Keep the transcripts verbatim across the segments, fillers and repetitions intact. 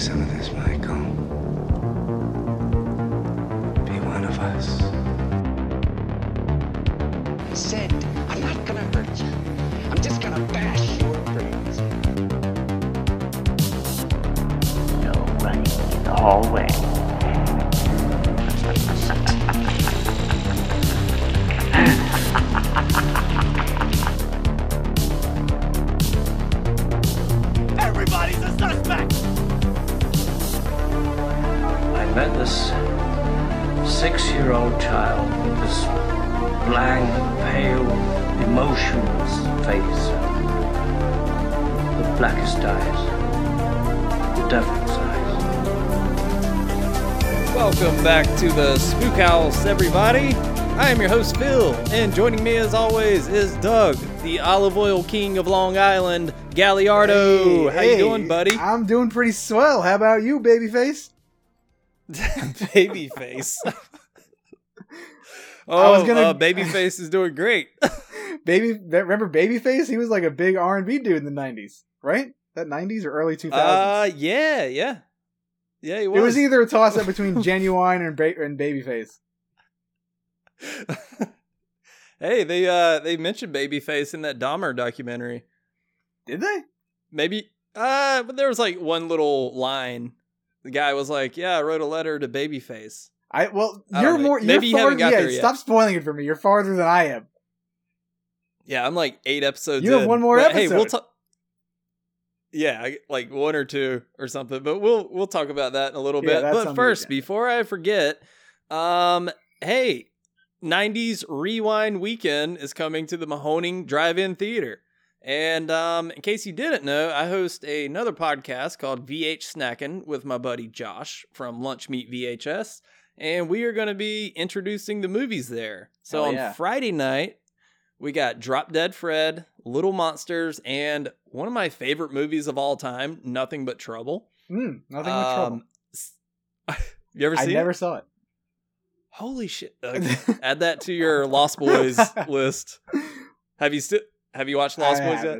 take some of this, Michael. Be one of us. I said, I'm not gonna hurt you. I'm just gonna bash your brains. No running in the hallway. I met this six-year-old child with this blank, pale, emotionless face, the blackest eyes, the devil's eyes. Welcome back to the Spook House, everybody. I am your host, Phil, and joining me as always is Doug, the olive oil king of Long Island, Gagliardo. Hey, how hey, you doing, buddy? I'm doing pretty swell. How about you, Babyface? Babyface. Oh, I was gonna... uh, Babyface is doing great. Baby, remember Babyface? He was like a big R and B dude in the nineties, right? That nineties or early two thousands? Uh, yeah, yeah, yeah. He was. It was either a toss up between Genuine and ba- and Babyface. Hey, they uh they mentioned Babyface in that Dahmer documentary. Did they? Maybe. Uh, but there was like one little line. The guy was like, "Yeah, I wrote a letter to Babyface." I well, I you're more. You're maybe far, you haven't got yeah, there yet. Stop spoiling it for me. You're farther than I am. Yeah, I'm like eight episodes. You have in. one more but, episode. Hey, we'll talk. Yeah, like one or two or something. But we'll we'll talk about that in a little yeah, bit. But first, before I forget, um, hey, nineties Rewind Weekend is coming to the Mahoning Drive-In Theater. And um, in case you didn't know, I host a, another podcast called V H Snackin' with my buddy Josh from Lunch Meat V H S, and we are going to be introducing the movies there. So Hell yeah. on Friday night, we got Drop Dead Fred, Little Monsters, and one of my favorite movies of all time, Nothing But Trouble. Mm, nothing um, But Trouble. You ever seen it? I never it? saw it. Holy shit. Okay. Add that to your Lost Boys list. Have you still... Have you watched Lost Boys yet?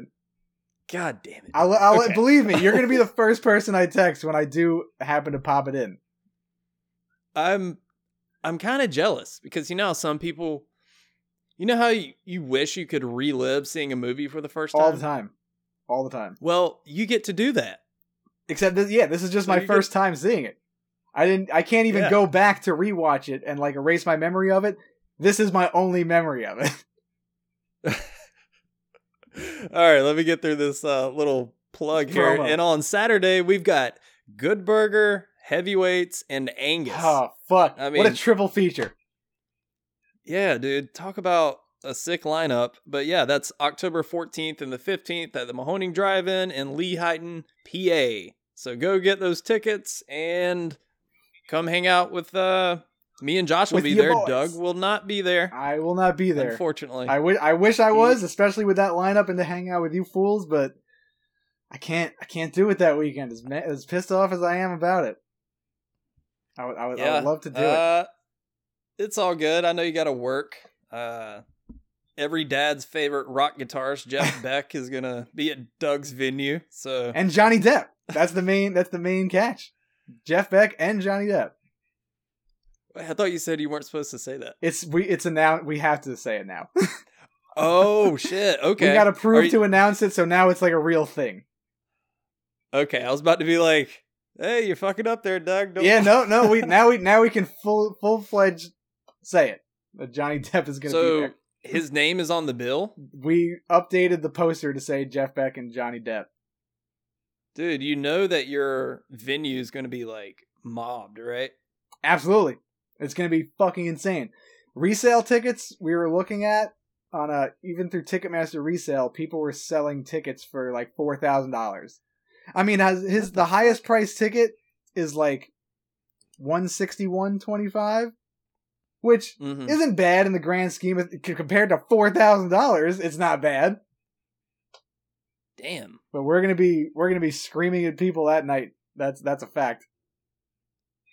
God damn it! I'll, I'll okay. Believe me, you're going to be the first person I text when I do happen to pop it in. I'm, I'm kind of jealous because you know how some people, you know how you, you wish you could relive seeing a movie for the first time all the time, all the time. Well, you get to do that. Except, this, yeah, this is just so my first get... time seeing it. I didn't. I can't even yeah. go back to rewatch it and like erase my memory of it. This is my only memory of it. All right, let me get through this uh, little plug here. Promo. And on Saturday, we've got Good Burger, Heavyweights, and Angus. Oh, fuck. I mean, what a triple feature. Yeah, dude. Talk about a sick lineup. But yeah, that's October fourteenth and the fifteenth at the Mahoning Drive-In in Lehighton, P A. So go get those tickets and come hang out with... Uh, Me and Josh will with be there. Boys. Doug will not be there. I will not be there. Unfortunately. I, w- I wish I was, especially with that lineup and to hang out with you fools, but I can't I can't do it that weekend, as, me- as pissed off as I am about it. I, w- I, w- yeah. I would love to do uh, it. It's all good. I know you got to work. Uh, every dad's favorite rock guitarist, Jeff Beck, is going to be at Doug's venue. So And Johnny Depp. That's the main. That's the main catch. Jeff Beck and Johnny Depp. I thought you said you weren't supposed to say that. It's we. It's announced. We have to say it now. Oh shit! Okay, we got approved you... to announce it, so now it's like a real thing. Okay, I was about to be like, "Hey, you're fucking up there, Doug." Don't... Yeah, no, no. We now we now we can full full fledged say it. But Johnny Depp is going to so be there. His name is on the bill. We updated the poster to say Jeff Beck and Johnny Depp. Dude, you know that your venue is going to be like mobbed, right? Absolutely. It's going to be fucking insane. Resale tickets we were looking at on a even through Ticketmaster resale, people were selling tickets for like four thousand dollars. I mean, his, his the highest price ticket is like one sixty one twenty five, which mm-hmm. isn't bad in the grand scheme of compared to four thousand dollars. It's not bad. Damn. But we're gonna be we're gonna be screaming at people that night. That's that's a fact.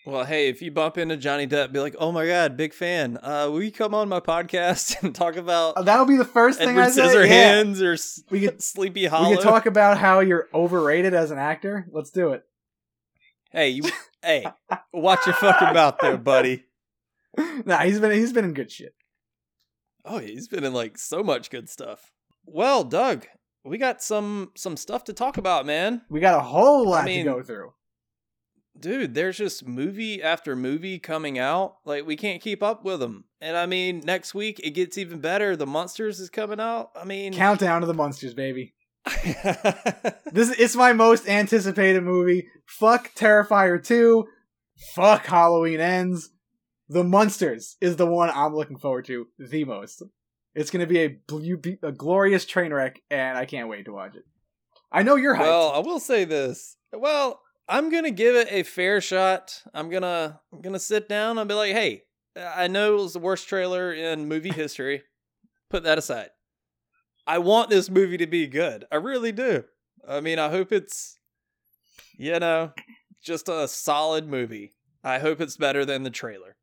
Well, hey, if you bump into Johnny Depp, be like, "Oh my god, big fan! Uh, will you come on my podcast and talk about?" Oh, that'll be the first thing Edward I say. Scissorhands yeah. or s- we could, Sleepy Hollow. We could talk about how you're overrated as an actor. Let's do it. Hey, you, hey, watch your fucking mouth there, buddy. Nah, he's been he's been in good shit. Oh, he's been in like so much good stuff. Well, Doug, we got some some stuff to talk about, man. We got a whole lot I mean, to go through. Dude, there's just movie after movie coming out. Like, we can't keep up with them. And I mean, next week it gets even better. The Monsters is coming out. I mean, countdown to the Monsters, baby. This it's my most anticipated movie. Fuck Terrifier two. Fuck Halloween Ends. The Monsters is the one I'm looking forward to the most. It's going to be a, bl- a glorious train wreck, and I can't wait to watch it. I know you're hyped. Well, I will say this. Well, I'm going to give it a fair shot. I'm going to I'm gonna sit down and be like, hey, I know it was the worst trailer in movie history. Put that aside. I want this movie to be good. I really do. I mean, I hope it's, you know, just a solid movie. I hope it's better than the trailer.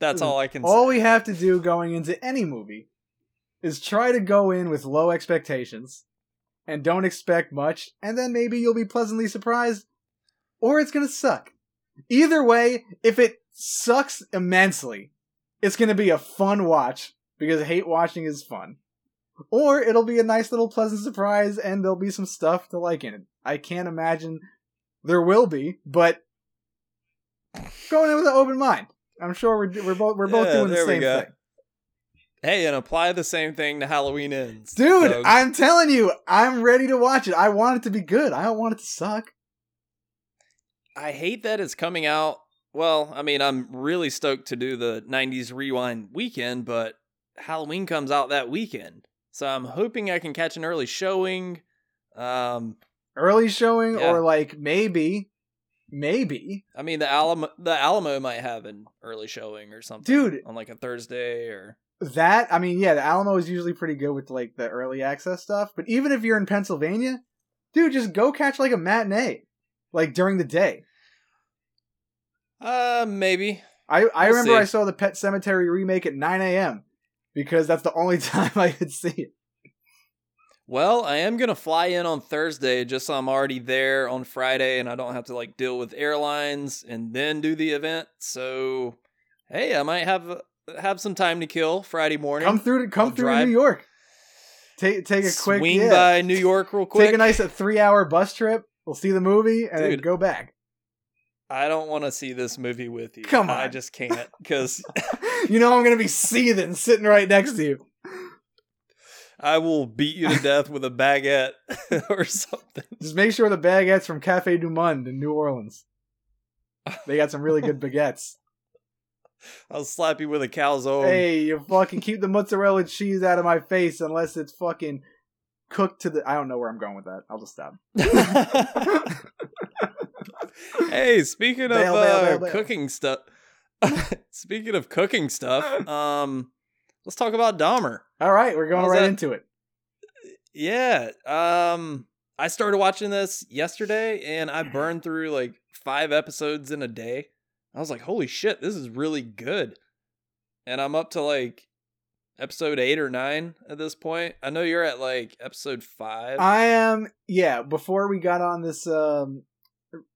That's all I can all say. All we have to do going into any movie is try to go in with low expectations and don't expect much, and then maybe you'll be pleasantly surprised, or it's going to suck. Either way, if it sucks immensely, it's going to be a fun watch, because hate watching is fun. Or it'll be a nice little pleasant surprise, and there'll be some stuff to like in it. I can't imagine there will be, but going in with an open mind. I'm sure we're we're both we're both yeah, doing the same thing. Hey, and apply the same thing to Halloween Ends, dude. So. I'm telling you, I'm ready to watch it. I want it to be good. I don't want it to suck. I hate that it's coming out. Well, I mean, I'm really stoked to do the nineties Rewind weekend, but Halloween comes out that weekend, so I'm hoping I can catch an early showing. Um, early showing, yeah. Or like maybe. Maybe. I mean, the Alamo, the Alamo might have an early showing or something, dude, on like a Thursday or that. I mean, yeah, the Alamo is usually pretty good with like the early access stuff. But even if you're in Pennsylvania, dude, just go catch like a matinee, like during the day. Uh, maybe. I I we'll remember see. I saw the Pet Sematary remake at nine a.m. because that's the only time I could see it. Well, I am going to fly in on Thursday just so I'm already there on Friday and I don't have to like deal with airlines and then do the event. So, hey, I might have have some time to kill Friday morning. Come through to come I'll through drive. New York. Take take a quick swing yeah. by New York real quick. Take a nice a three-hour bus trip. We'll see the movie and Dude, then go back. I don't want to see this movie with you. Come on. I just can't cuz you know I'm going to be seething sitting right next to you. I will beat you to death with a baguette or something. Just make sure the baguette's from Cafe Du Monde in New Orleans. They got some really good baguettes. I'll slap you with a calzone. Hey, you fucking keep the mozzarella cheese out of my face unless it's fucking cooked to the... I don't know where I'm going with that. I'll just stop. Hey, speaking bail, of bail, bail, bail. Uh, cooking stuff... speaking of cooking stuff, um... let's talk about Dahmer. All right, we're going How's right that? into it. Yeah. Um, I started watching this yesterday, and I burned through like five episodes in a day. I was like, holy shit, this is really good. And I'm up to like episode eight or nine at this point. I know you're at like episode five. I am, yeah, before we got on this, um,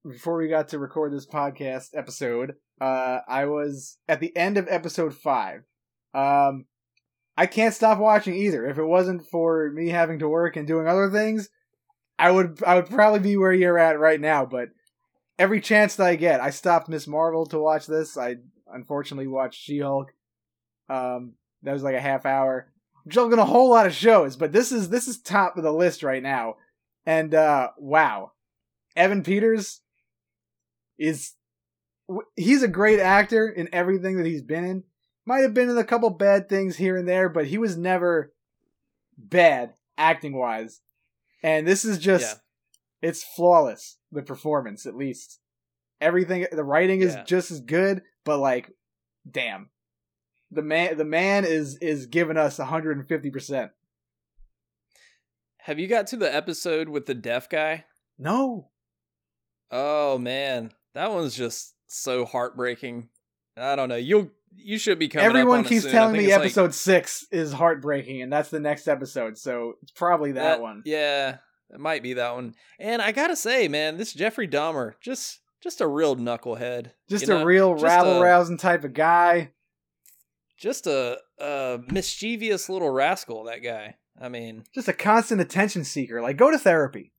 before we got to record this podcast episode, uh, I was at the end of episode five. Um, I can't stop watching either. If it wasn't for me having to work and doing other things, I would I would probably be where you're at right now. But every chance that I get, I stopped Miz Marvel to watch this. I unfortunately watched She-Hulk. Um, that was like a half hour. I'm juggling a whole lot of shows, but this is this is top of the list right now. And uh, wow, Evan Peters is he's a great actor in everything that he's been in. Might have been in a couple bad things here and there, but he was never bad acting-wise. And this is just, yeah. It's flawless, the performance, at least. Everything, the writing is yeah. just as good, but like, damn. The man the man is, is giving us one hundred fifty percent. Have you got to the episode with the deaf guy? No. Oh, man. That one's just so heartbreaking. I don't know. You'll... You should be coming Everyone up on keeps telling me episode like, six is heartbreaking, and that's the next episode, so it's probably that, that one. Yeah, it might be that one. And I gotta say, man, this Jeffrey Dahmer, just Just a real knucklehead. Just you a know? real just rabble-rousing a, type of guy. Just a, a mischievous little rascal, that guy. I mean... Just a constant attention seeker. Like, go to therapy.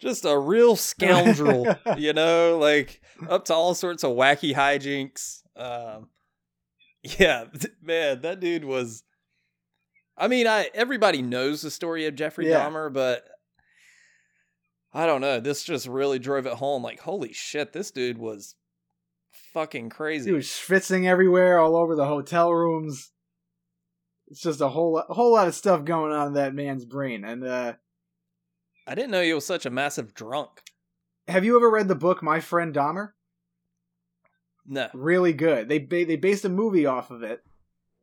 Just a real scoundrel, you know? Like, up to all sorts of wacky hijinks. Um, yeah, th- man, that dude was... I mean, I everybody knows the story of Jeffrey yeah. Dahmer, but... I don't know. This just really drove it home. Like, holy shit, this dude was fucking crazy. He was schwitzing everywhere, all over the hotel rooms. It's just a whole, a whole lot of stuff going on in that man's brain. And uh, I didn't know he was such a massive drunk. Have you ever read the book My Friend Dahmer? No. Really good. They they based a movie off of it.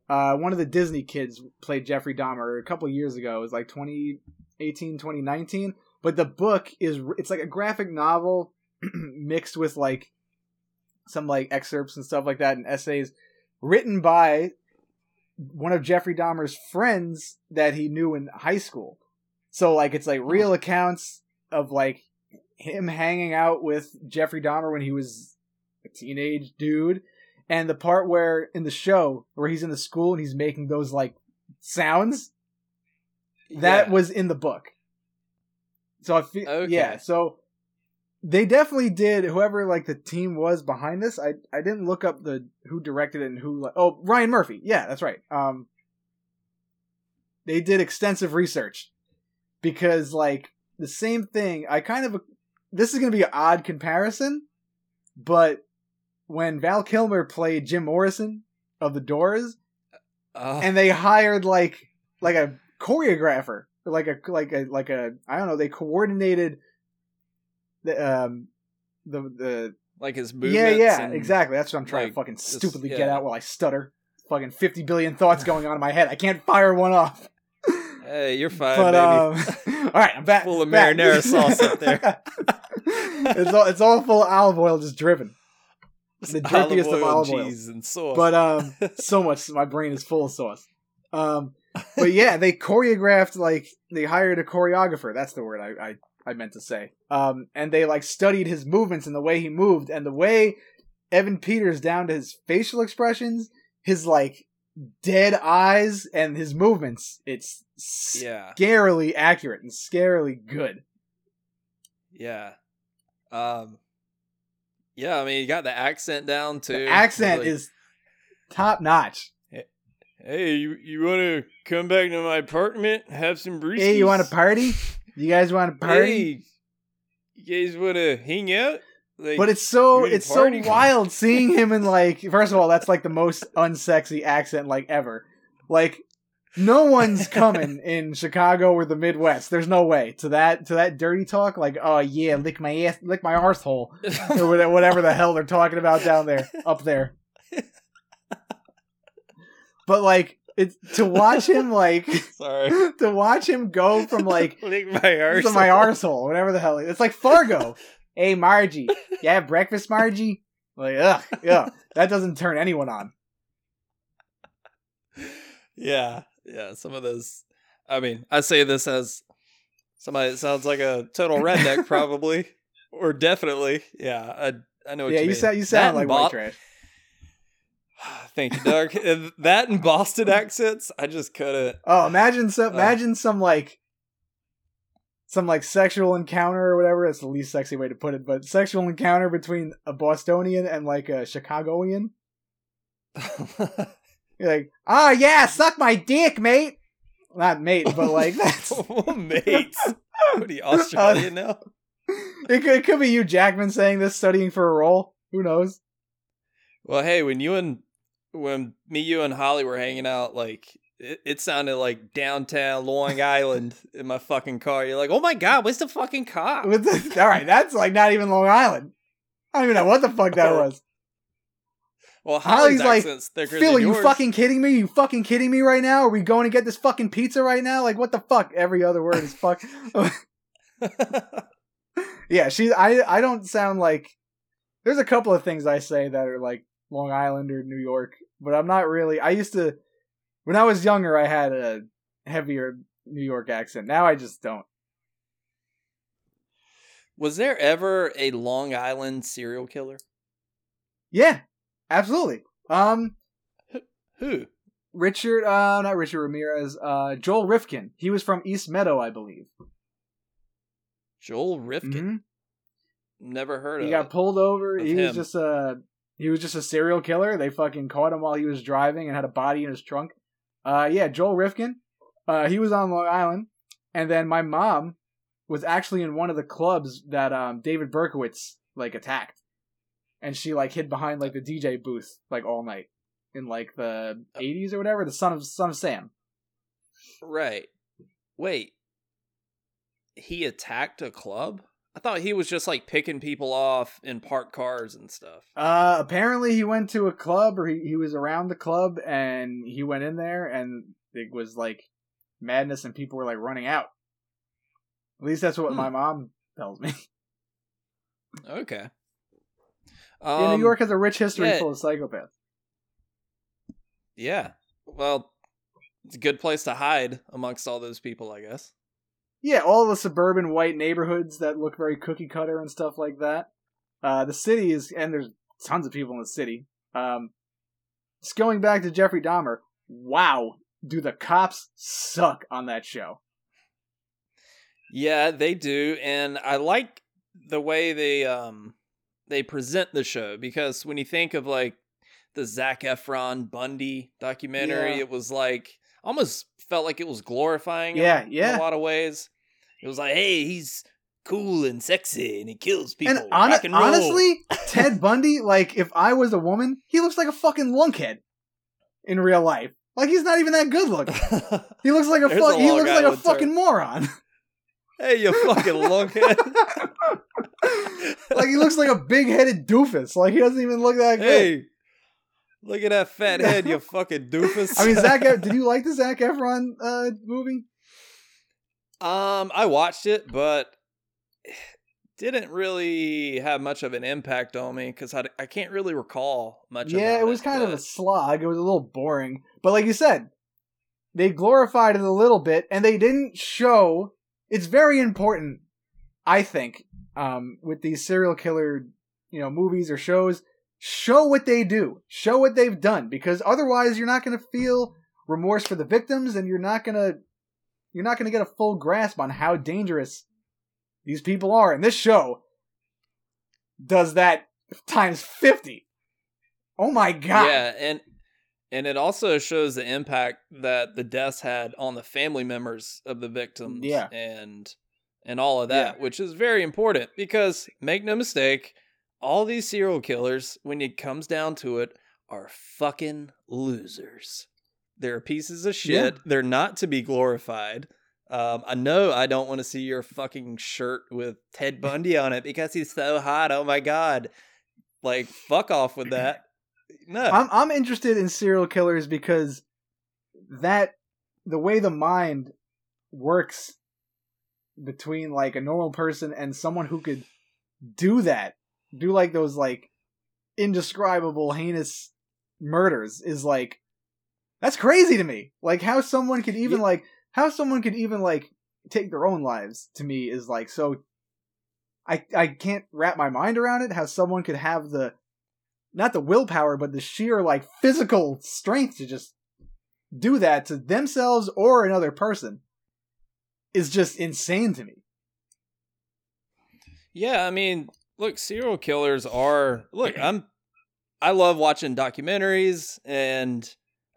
Uh, one of the Disney kids played Jeffrey Dahmer a couple years ago. It was like twenty eighteen, twenty nineteen. But the book is, it's like a graphic novel mixed with like some like excerpts and stuff like that and essays written by one of Jeffrey Dahmer's friends that he knew in high school. So like, it's like real accounts of like him hanging out with Jeffrey Dahmer when he was a teenage dude. And the part where in the show where he's in the school and he's making those like sounds, that yeah. was in the book. So I feel, okay. yeah, so they definitely did, whoever like the team was behind this. I, I didn't look up the, who directed it and who, like, oh, Ryan Murphy. Yeah, that's right. Um, they did extensive research because like the same thing, I kind of, this is going to be an odd comparison, but when Val Kilmer played Jim Morrison of The Doors uh. and they hired like, like a choreographer. Like a like a like a I don't know. They coordinated the um the the like his movements. Yeah, yeah, and exactly. That's what I'm trying like, to fucking this, stupidly yeah. get out while I stutter. Fucking fifty billion thoughts going on in my head. I can't fire one off. Hey, you're fine, but, baby. Um, all right, I'm back. Full of back. marinara sauce up there. it's all it's all full of olive oil, just dripping. The drippiest of olive oil, cheese and sauce. But um, so much. My brain is full of sauce. Um. But yeah, they choreographed, like, they hired a choreographer. That's the word I, I, I meant to say. Um, and they, like, studied his movements and the way he moved. And the way Evan Peters, down to his facial expressions, his, like, dead eyes and his movements, it's yeah. scarily accurate and scarily good. Yeah. Um, yeah, I mean, you got the accent down, too. The accent like... is top-notch. Hey, you, you want to come back to my apartment? Have some brewskis? Hey, you want to party? You guys want to party? Hey, you guys want to hang out? Like, but it's so it's so wild seeing him in like. First of all, that's like the most unsexy accent like ever. Like, no one's coming in Chicago or the Midwest. There's no way to that to that dirty talk. Like, oh yeah, lick my ass, lick my arsehole, or whatever the hell they're talking about down there, up there. But like it's to watch him like sorry to watch him go from like lick my arsehole to my arsehole, whatever the hell. It's like Fargo. Hey Margie, you have breakfast, Margie? Like ugh, yeah, that doesn't turn anyone on. Yeah, yeah. Some of those. I mean, I say this as somebody that sounds like a total redneck, probably or definitely. Yeah, I I know. What yeah, you, you mean. sound you sound that like white trash. Thank you, Doug. That and Boston accents, I just couldn't. Oh, imagine some, uh, imagine some like, some like sexual encounter or whatever. That's the least sexy way to put it, but sexual encounter between a Bostonian and like a Chicagoan. You're like, oh yeah, suck my dick, mate. Not mate, but like that's oh, mate. What are you, Australian uh, now? It could, it could be Hugh Jackman saying this, studying for a role. Who knows? Well, hey, when you and when me, you, and Holly were hanging out, like, it, it sounded like downtown Long Island in my fucking car. You're like, oh my God, where's the fucking cop? All right, that's like not even Long Island. I don't even know what the fuck that was. Well, Holly's, Holly's like, Phil, are you fucking kidding me? You fucking kidding me right now? Are we going to get this fucking pizza right now? Like, what the fuck? Every other word is fuck. Yeah, she, I, I don't sound like, there's a couple of things I say that are like Long Island or New York, but I'm not really. I used to, when I was younger, I had a heavier New York accent. Now I just don't. Was there ever a Long Island serial killer? Yeah, absolutely. Um, who? Richard, uh, not Richard Ramirez, uh, Joel Rifkin. He was from East Meadow, I believe. Joel Rifkin? Mm-hmm. Never heard he of him. He got pulled over. He him. was just a, he was just a serial killer. They fucking caught him while he was driving and had a body in his trunk. Uh, yeah, Joel Rifkin. Uh, he was on Long Island. And then my mom was actually in one of the clubs that um, David Berkowitz, like, attacked. And she, like, hid behind, like, the D J booth, like, all night. In, like, the eighties or whatever. The Son of, Son of Sam. Right. Wait. He attacked a club? I thought he was just, like, picking people off in parked cars and stuff. Uh, apparently he went to a club, or he, he was around the club, and he went in there, and it was, like, madness, and people were, like, running out. At least that's what hmm. my mom tells me. Okay. Um, yeah, New York has a rich history yeah, full of psychopaths. Yeah. Well, it's a good place to hide amongst all those people, I guess. Yeah, all the suburban white neighborhoods that look very cookie cutter and stuff like that. Uh, the city is, and there's tons of people in the city. Um, just going back to Jeffrey Dahmer, wow, do the cops suck on that show. Yeah, they do, and I like the way they um they present the show, because when you think of, like, the Zac Efron Bundy documentary, yeah. It was like, almost felt like it was glorifying yeah, him yeah. in a lot of ways. It was like, hey, he's cool and sexy and he kills people. And, on- and honestly, Ted Bundy, like, if I was a woman, he looks like a fucking lunkhead in real life. Like, he's not even that good looking. He looks like a fuck. He looks like a fucking turn. moron. Hey, you fucking lunkhead. Like, he looks like a big-headed doofus. Like, he doesn't even look that good. Hey, look at that fat head, you fucking doofus. I mean, Zac Ef- did you like the Zac Efron uh, movie? Um, I watched it, but didn't really have much of an impact on me, because I, I can't really recall much yeah, of it. Yeah, it was kind but... of a slog. It was a little boring. But like you said, they glorified it a little bit, and they didn't show... It's very important, I think, um, with these serial killer, you know, movies or shows, show what they do, show what they've done, because otherwise you're not going to feel remorse for the victims, and you're not going to, you're not going to get a full grasp on how dangerous these people are. And this show does that times fifty. Oh my God. Yeah, and. And it also shows the impact that the deaths had on the family members of the victims yeah. and and all of that, yeah. which is very important, because make no mistake, all these serial killers, when it comes down to it, are fucking losers. They're pieces of shit. Yeah. They're not to be glorified. Um, I know I don't want to see your fucking shirt with Ted Bundy on it because he's so hot. Oh my God. Like, fuck off with that. No, I'm I'm interested in serial killers because that the way the mind works between like a normal person and someone who could do that, do like those like indescribable heinous murders is like, that's crazy to me. Like how someone could even yeah. like how someone could even like take their own lives to me is like so. I I can't wrap my mind around it. How someone could have the not the willpower, but the sheer, like, physical strength to just do that to themselves or another person is just insane to me. Yeah, I mean, look, serial killers are... Look, I'm, I love watching documentaries, and,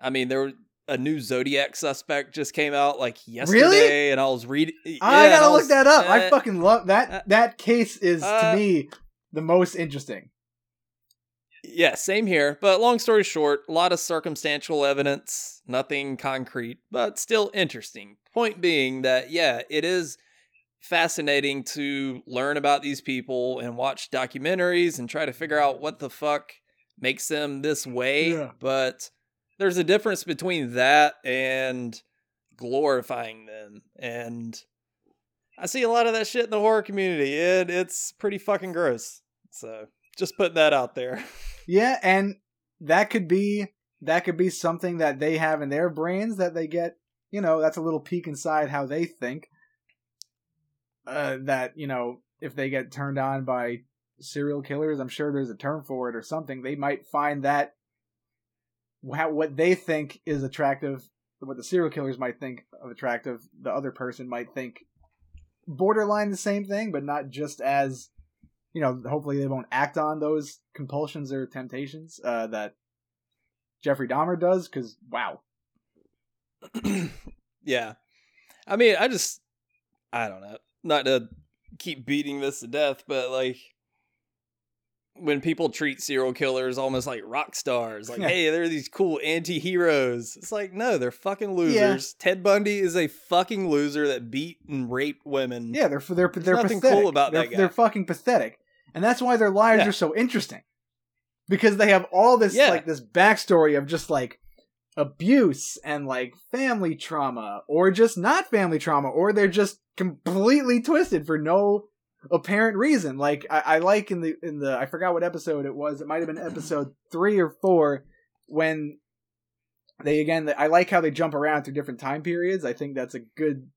I mean, there were, a new Zodiac suspect just came out, like, yesterday, really? And I was reading... Yeah, I gotta I was, look that up. Uh, I fucking love... That uh, That case is, uh, to me, the most interesting. Yeah, same here. But long story short, a lot of circumstantial evidence, nothing concrete, but still interesting. Point being that, yeah, it is fascinating to learn about these people and watch documentaries and try to figure out what the fuck makes them this way. Yeah. But there's a difference between that and glorifying them. And I see a lot of that shit in the horror community. It, it's pretty fucking gross. So... Just putting that out there. Yeah, and that could be that could be something that they have in their brains that they get, you know, that's a little peek inside how they think. Uh, that, you know, if they get turned on by serial killers, I'm sure there's a term for it or something. They might find that how, what they think is attractive, what the serial killers might think of attractive, the other person might think borderline the same thing, but not just as, you know, hopefully they won't act on those compulsions or temptations uh, that Jeffrey Dahmer does, because, wow. Yeah. I mean, I just, I don't know, not to keep beating this to death, but, like, when people treat serial killers almost like rock stars, like, yeah. hey, they're these cool anti-heroes. It's like, no, they're fucking losers. Yeah. Ted Bundy is a fucking loser that beat and raped women. Yeah, they're they're There's they're nothing pathetic. Cool about they're, that guy. They're fucking pathetic, and that's why their lives yeah. are so interesting, because they have all this yeah. like this backstory of just like abuse and like family trauma, or just not family trauma, or they're just completely twisted for no apparent reason. Like I, I like in the in the I forgot what episode it was. It might have been episode three or four when they again. I like how they jump around through different time periods. I think that's a good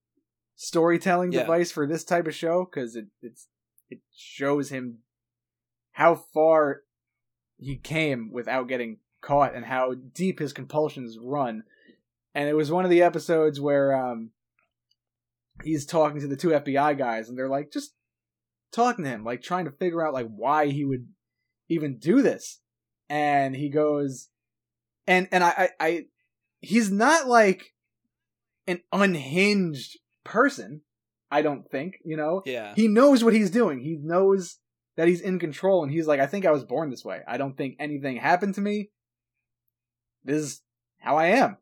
storytelling yeah. device for this type of show, because it it's it shows him how far he came without getting caught and how deep his compulsions run. And it was one of the episodes where um he's talking to the two F B I guys, and they're like just. talking to him, like trying to figure out like why he would even do this, and he goes and and I, I I he's not like an unhinged person, I don't think, you know. Yeah, he knows what he's doing, he knows that he's in control, and he's like, I think I was born this way, I don't think anything happened to me, this is how I am.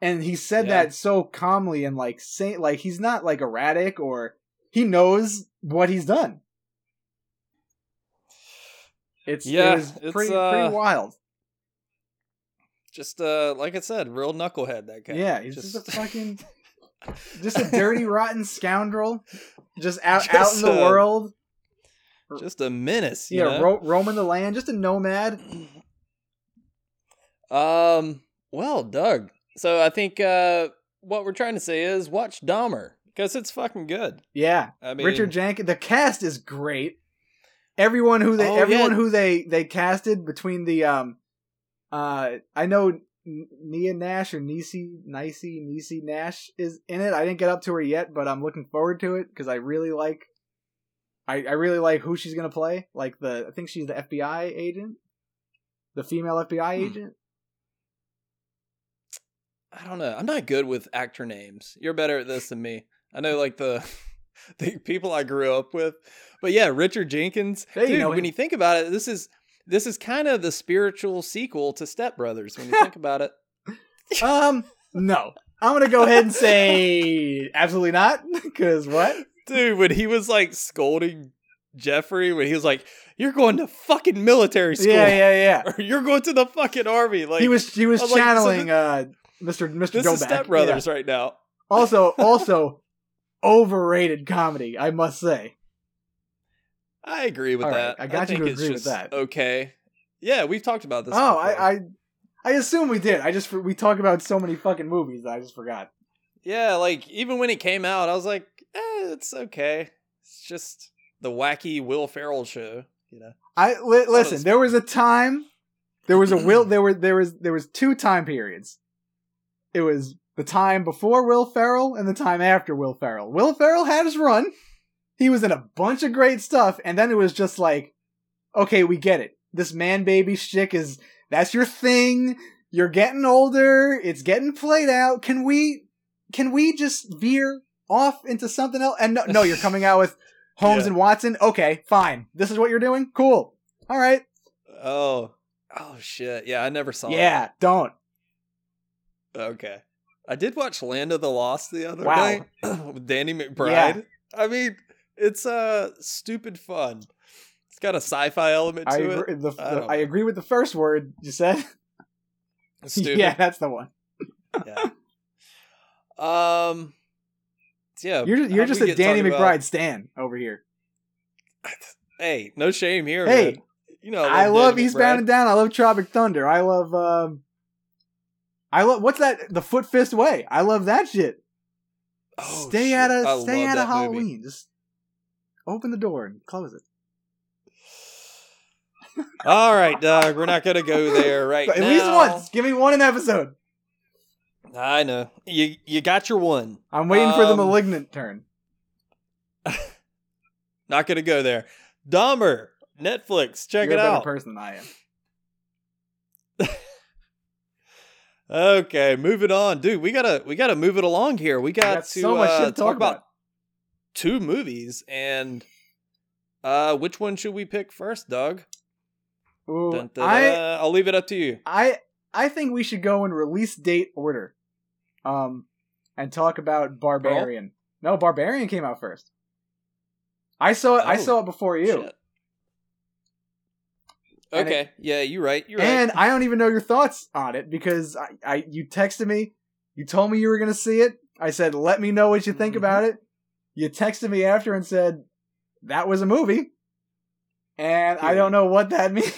And he said yeah. that so calmly and like say, like he's not like erratic, or he knows what he's done. It's yeah, it was it's pretty, uh, pretty wild. Just uh, like I said, real knucklehead, that guy. Yeah, he's just, just a fucking, just a dirty, rotten scoundrel, just out just out in a, the world. Just a menace. You yeah, know? Ro- roaming the land, just a nomad. Um. Well, Doug. So I think uh, what we're trying to say is watch Dahmer. Because it's fucking good. Yeah, I mean, Richard Jenkins. The cast is great. Everyone who they, oh, everyone yeah. who they, they casted between the um, uh, I know Nia Nash or Niecy Nicey Niecy Nash is in it. I didn't get up to her yet, but I'm looking forward to it because I really like, I, I really like who she's gonna play. Like the I think she's the F B I agent, the female F B I hmm. agent. I don't know. I'm not good with actor names. You're better at this than me. I know, like, the the people I grew up with. But, yeah, Richard Jenkins. Dude, you know when you think about it, this is this is kind of the spiritual sequel to Step Brothers, when you think about it. Um, no. I'm going to go ahead and say absolutely not, because what? Dude, when he was, like, scolding Jeffrey, when he was like, you're going to fucking military school. Yeah, yeah, yeah. Or you're going to the fucking army. Like He was, he was, was channeling like, so this, uh, Mister Mister This Doback. Is Step Brothers yeah. right now. Also, also... overrated comedy, I must say. I agree with All that. Right, I got I think you to agree with that. Okay. Yeah, we've talked about this. Oh, I, I, I assume we did. I just we talk about so many fucking movies that I just forgot. Yeah, like even when it came out, I was like, eh, it's okay. It's just the wacky Will Ferrell show, you know. I li- listen. There was a time. There was a Will. There were there was there was two time periods. It was. The time before Will Ferrell and the time after Will Ferrell. Will Ferrell had his run. He was in a bunch of great stuff. And then it was just like, okay, we get it. This man-baby shtick is, that's your thing. You're getting older. It's getting played out. Can we, can we just veer off into something else? And no, no you're coming out with Holmes yeah. and Watson. Okay, fine. This is what you're doing? Cool. All right. Oh. Oh, shit. Yeah, I never saw yeah, that. Yeah, don't. Okay. I did watch Land of the Lost the other wow. night with Danny McBride. Yeah. I mean, it's uh, stupid fun. It's got a sci-fi element to I agree, it. The, I, the, I agree with the first word you said. Stupid. Yeah, that's the one. yeah. Um. Yeah. You're you're just a Danny McBride about... stan over here. Hey, no shame here. Hey, man. You know, I love Eastbound and Down. I love Tropic Thunder. I love. Um, I love what's that? The Foot Fist Way. I love that shit. Oh, stay shit. out of I stay out of Halloween. Movie. Just Open the door and close it. All right, Doug. We're not going to go there right but at now. At least once. Give me one an episode. I know. You you got your one. I'm waiting um, for the malignant turn. Not going to go there. Dahmer. Netflix. Check You're it out. You're a better person than I am. Okay, moving on. Dude, we got to we gotta move it along here. We got, we got to, so much uh, shit to talk, talk about. about two movies. And uh, which one should we pick first, Doug? Ooh, dun, dun, I, uh, I'll leave it up to you. I I think we should go in release date order, um, and talk about Barbarian. Well, no, Barbarian came out first. I saw it. Oh, I saw it before you. Okay, it, yeah, you're right. You're and right. I don't even know your thoughts on it because I, I you texted me, you told me you were gonna see it. I said, let me know what you think mm-hmm. about it. You texted me after and said that was a movie. And I don't know what that means.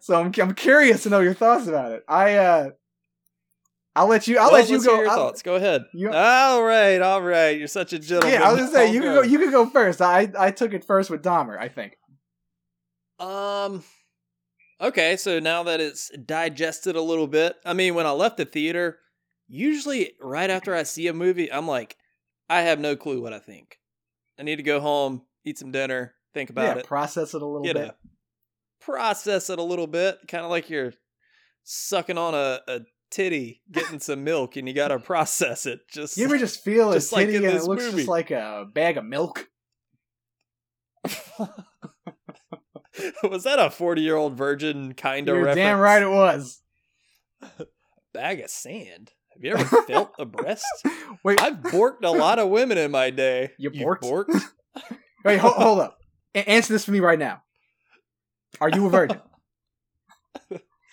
So I'm I'm curious to know your thoughts about it. I uh, I'll let you I'll well, let you go. Your I'll, thoughts. Go ahead. You, all right, all right. You're such a gentleman. Yeah, I was gonna say you can go. go you can go first. I I took it first with Dahmer, I think. Um. Okay, so now that it's digested a little bit, I mean, when I left the theater, usually right after I see a movie, I'm like, I have no clue what I think. I need to go home, eat some dinner, think about yeah, it. Process it a little you bit. Know, process it a little bit. Kind of like you're sucking on a, a titty, getting some milk, and you got to process it. Just You ever just feel just a titty like and it looks movie. Just like a bag of milk? Was that a forty-year-old virgin kind of reference? You're damn right it was. Bag of sand. Have you ever felt a breast? Wait. I've borked a lot of women in my day. You borked? You borked? Wait, hold, hold up. A- answer this for me right now. Are you a virgin?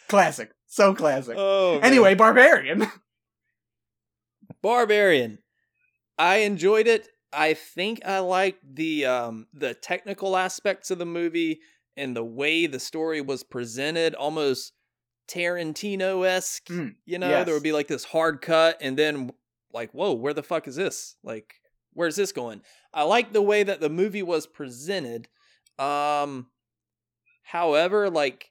Classic. So classic. Oh, anyway, man. Barbarian. Barbarian. I enjoyed it. I think I liked the um, the technical aspects of the movie and the way the story was presented, almost Tarantino-esque. Mm, you know, yes. There would be like this hard cut and then like, whoa, where the fuck is this? Like, where's this going? I like the way that the movie was presented. Um, however, like,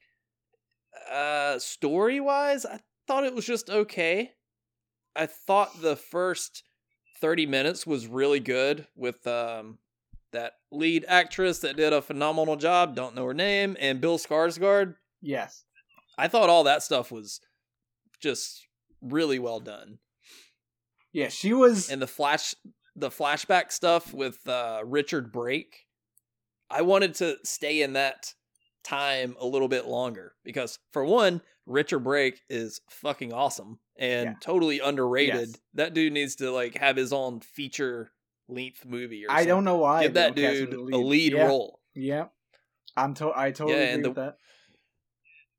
uh, story-wise, I thought it was just okay. I thought the first thirty minutes was really good with um, that lead actress that did a phenomenal job, don't know her name, and Bill Skarsgård. Yes. I thought all that stuff was just really well done. Yeah, she was... And the flash... The flashback stuff with uh, Richard Brake, I wanted to stay in that time a little bit longer because, for one, Richard Brake is fucking awesome and yeah. totally underrated. Yes. That dude needs to like have his own feature length movie. Or I something. Don't know why. Give that dude lead. a lead yeah. role. Yeah, I'm to- I totally yeah, agree the- with that.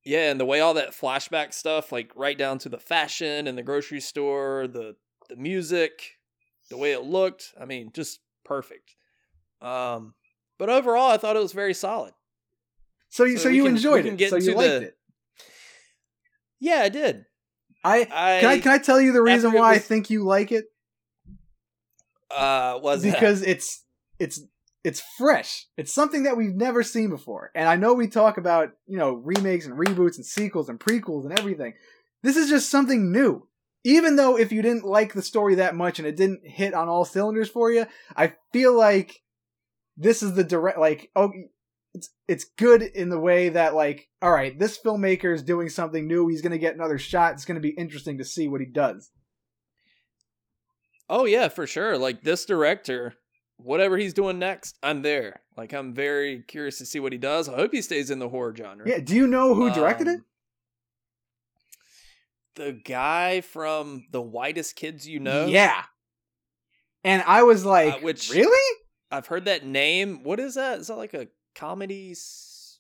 Yeah, and the way all that flashback stuff, like right down to the fashion and the grocery store, the the music. The way it looked, I mean, just perfect. Um, but overall, I thought it was very solid. So you, so, so you can, enjoyed it. So you liked the... it. Yeah, I did. I, I can I can I tell you the reason why was... I think you like it? Uh, was because that? it's it's it's fresh. It's something that we've never seen before. And I know we talk about, you know, remakes and reboots and sequels and prequels and everything. This is just something new. Even though if you didn't like the story that much and it didn't hit on all cylinders for you, I feel like this is the direct, like, oh, it's it's good in the way that, like, all right, this filmmaker is doing something new. He's going to get another shot. It's going to be interesting to see what he does. Oh, yeah, for sure. Like, this director, whatever he's doing next, I'm there. Like, I'm very curious to see what he does. I hope he stays in the horror genre. Yeah, do you know who directed um, it? The guy from The Whitest Kids You Know? Yeah. And I was like, uh, which, really? I've heard that name. What is that? Is that like a comedy s-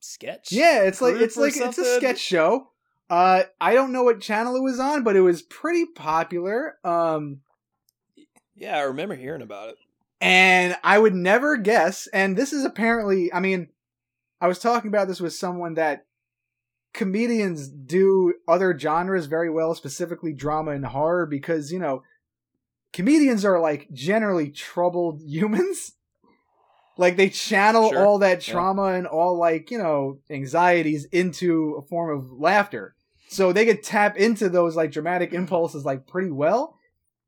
sketch? Yeah, it's like it's like something? It's a sketch show. Uh, I don't know what channel it was on, but it was pretty popular. Um, yeah, I remember hearing about it. And I would never guess. And this is apparently, I mean, I was talking about this with someone that comedians do other genres very well, specifically drama and horror, because, you know, comedians are like generally troubled humans. Like they channel sure. all that trauma yeah. and all like, you know, anxieties into a form of laughter. So they could tap into those like dramatic impulses like pretty well.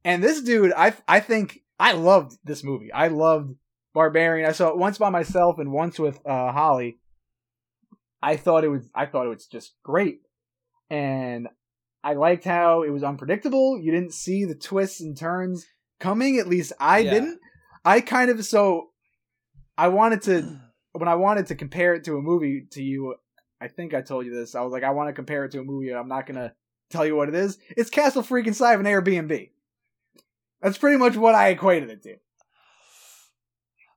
And this dude, I I think I loved this movie. I loved Barbarian. I saw it once by myself and once with uh, Holly. I thought it was I thought it was just great. And I liked how it was unpredictable. You didn't see the twists and turns coming. At least I yeah. didn't. I kind of so I wanted to when I wanted to compare it to a movie to you, I think I told you this. I was like, I want to compare it to a movie. I'm not going to tell you what it is. It's Castle Freak inside of an Airbnb. That's pretty much what I equated it to.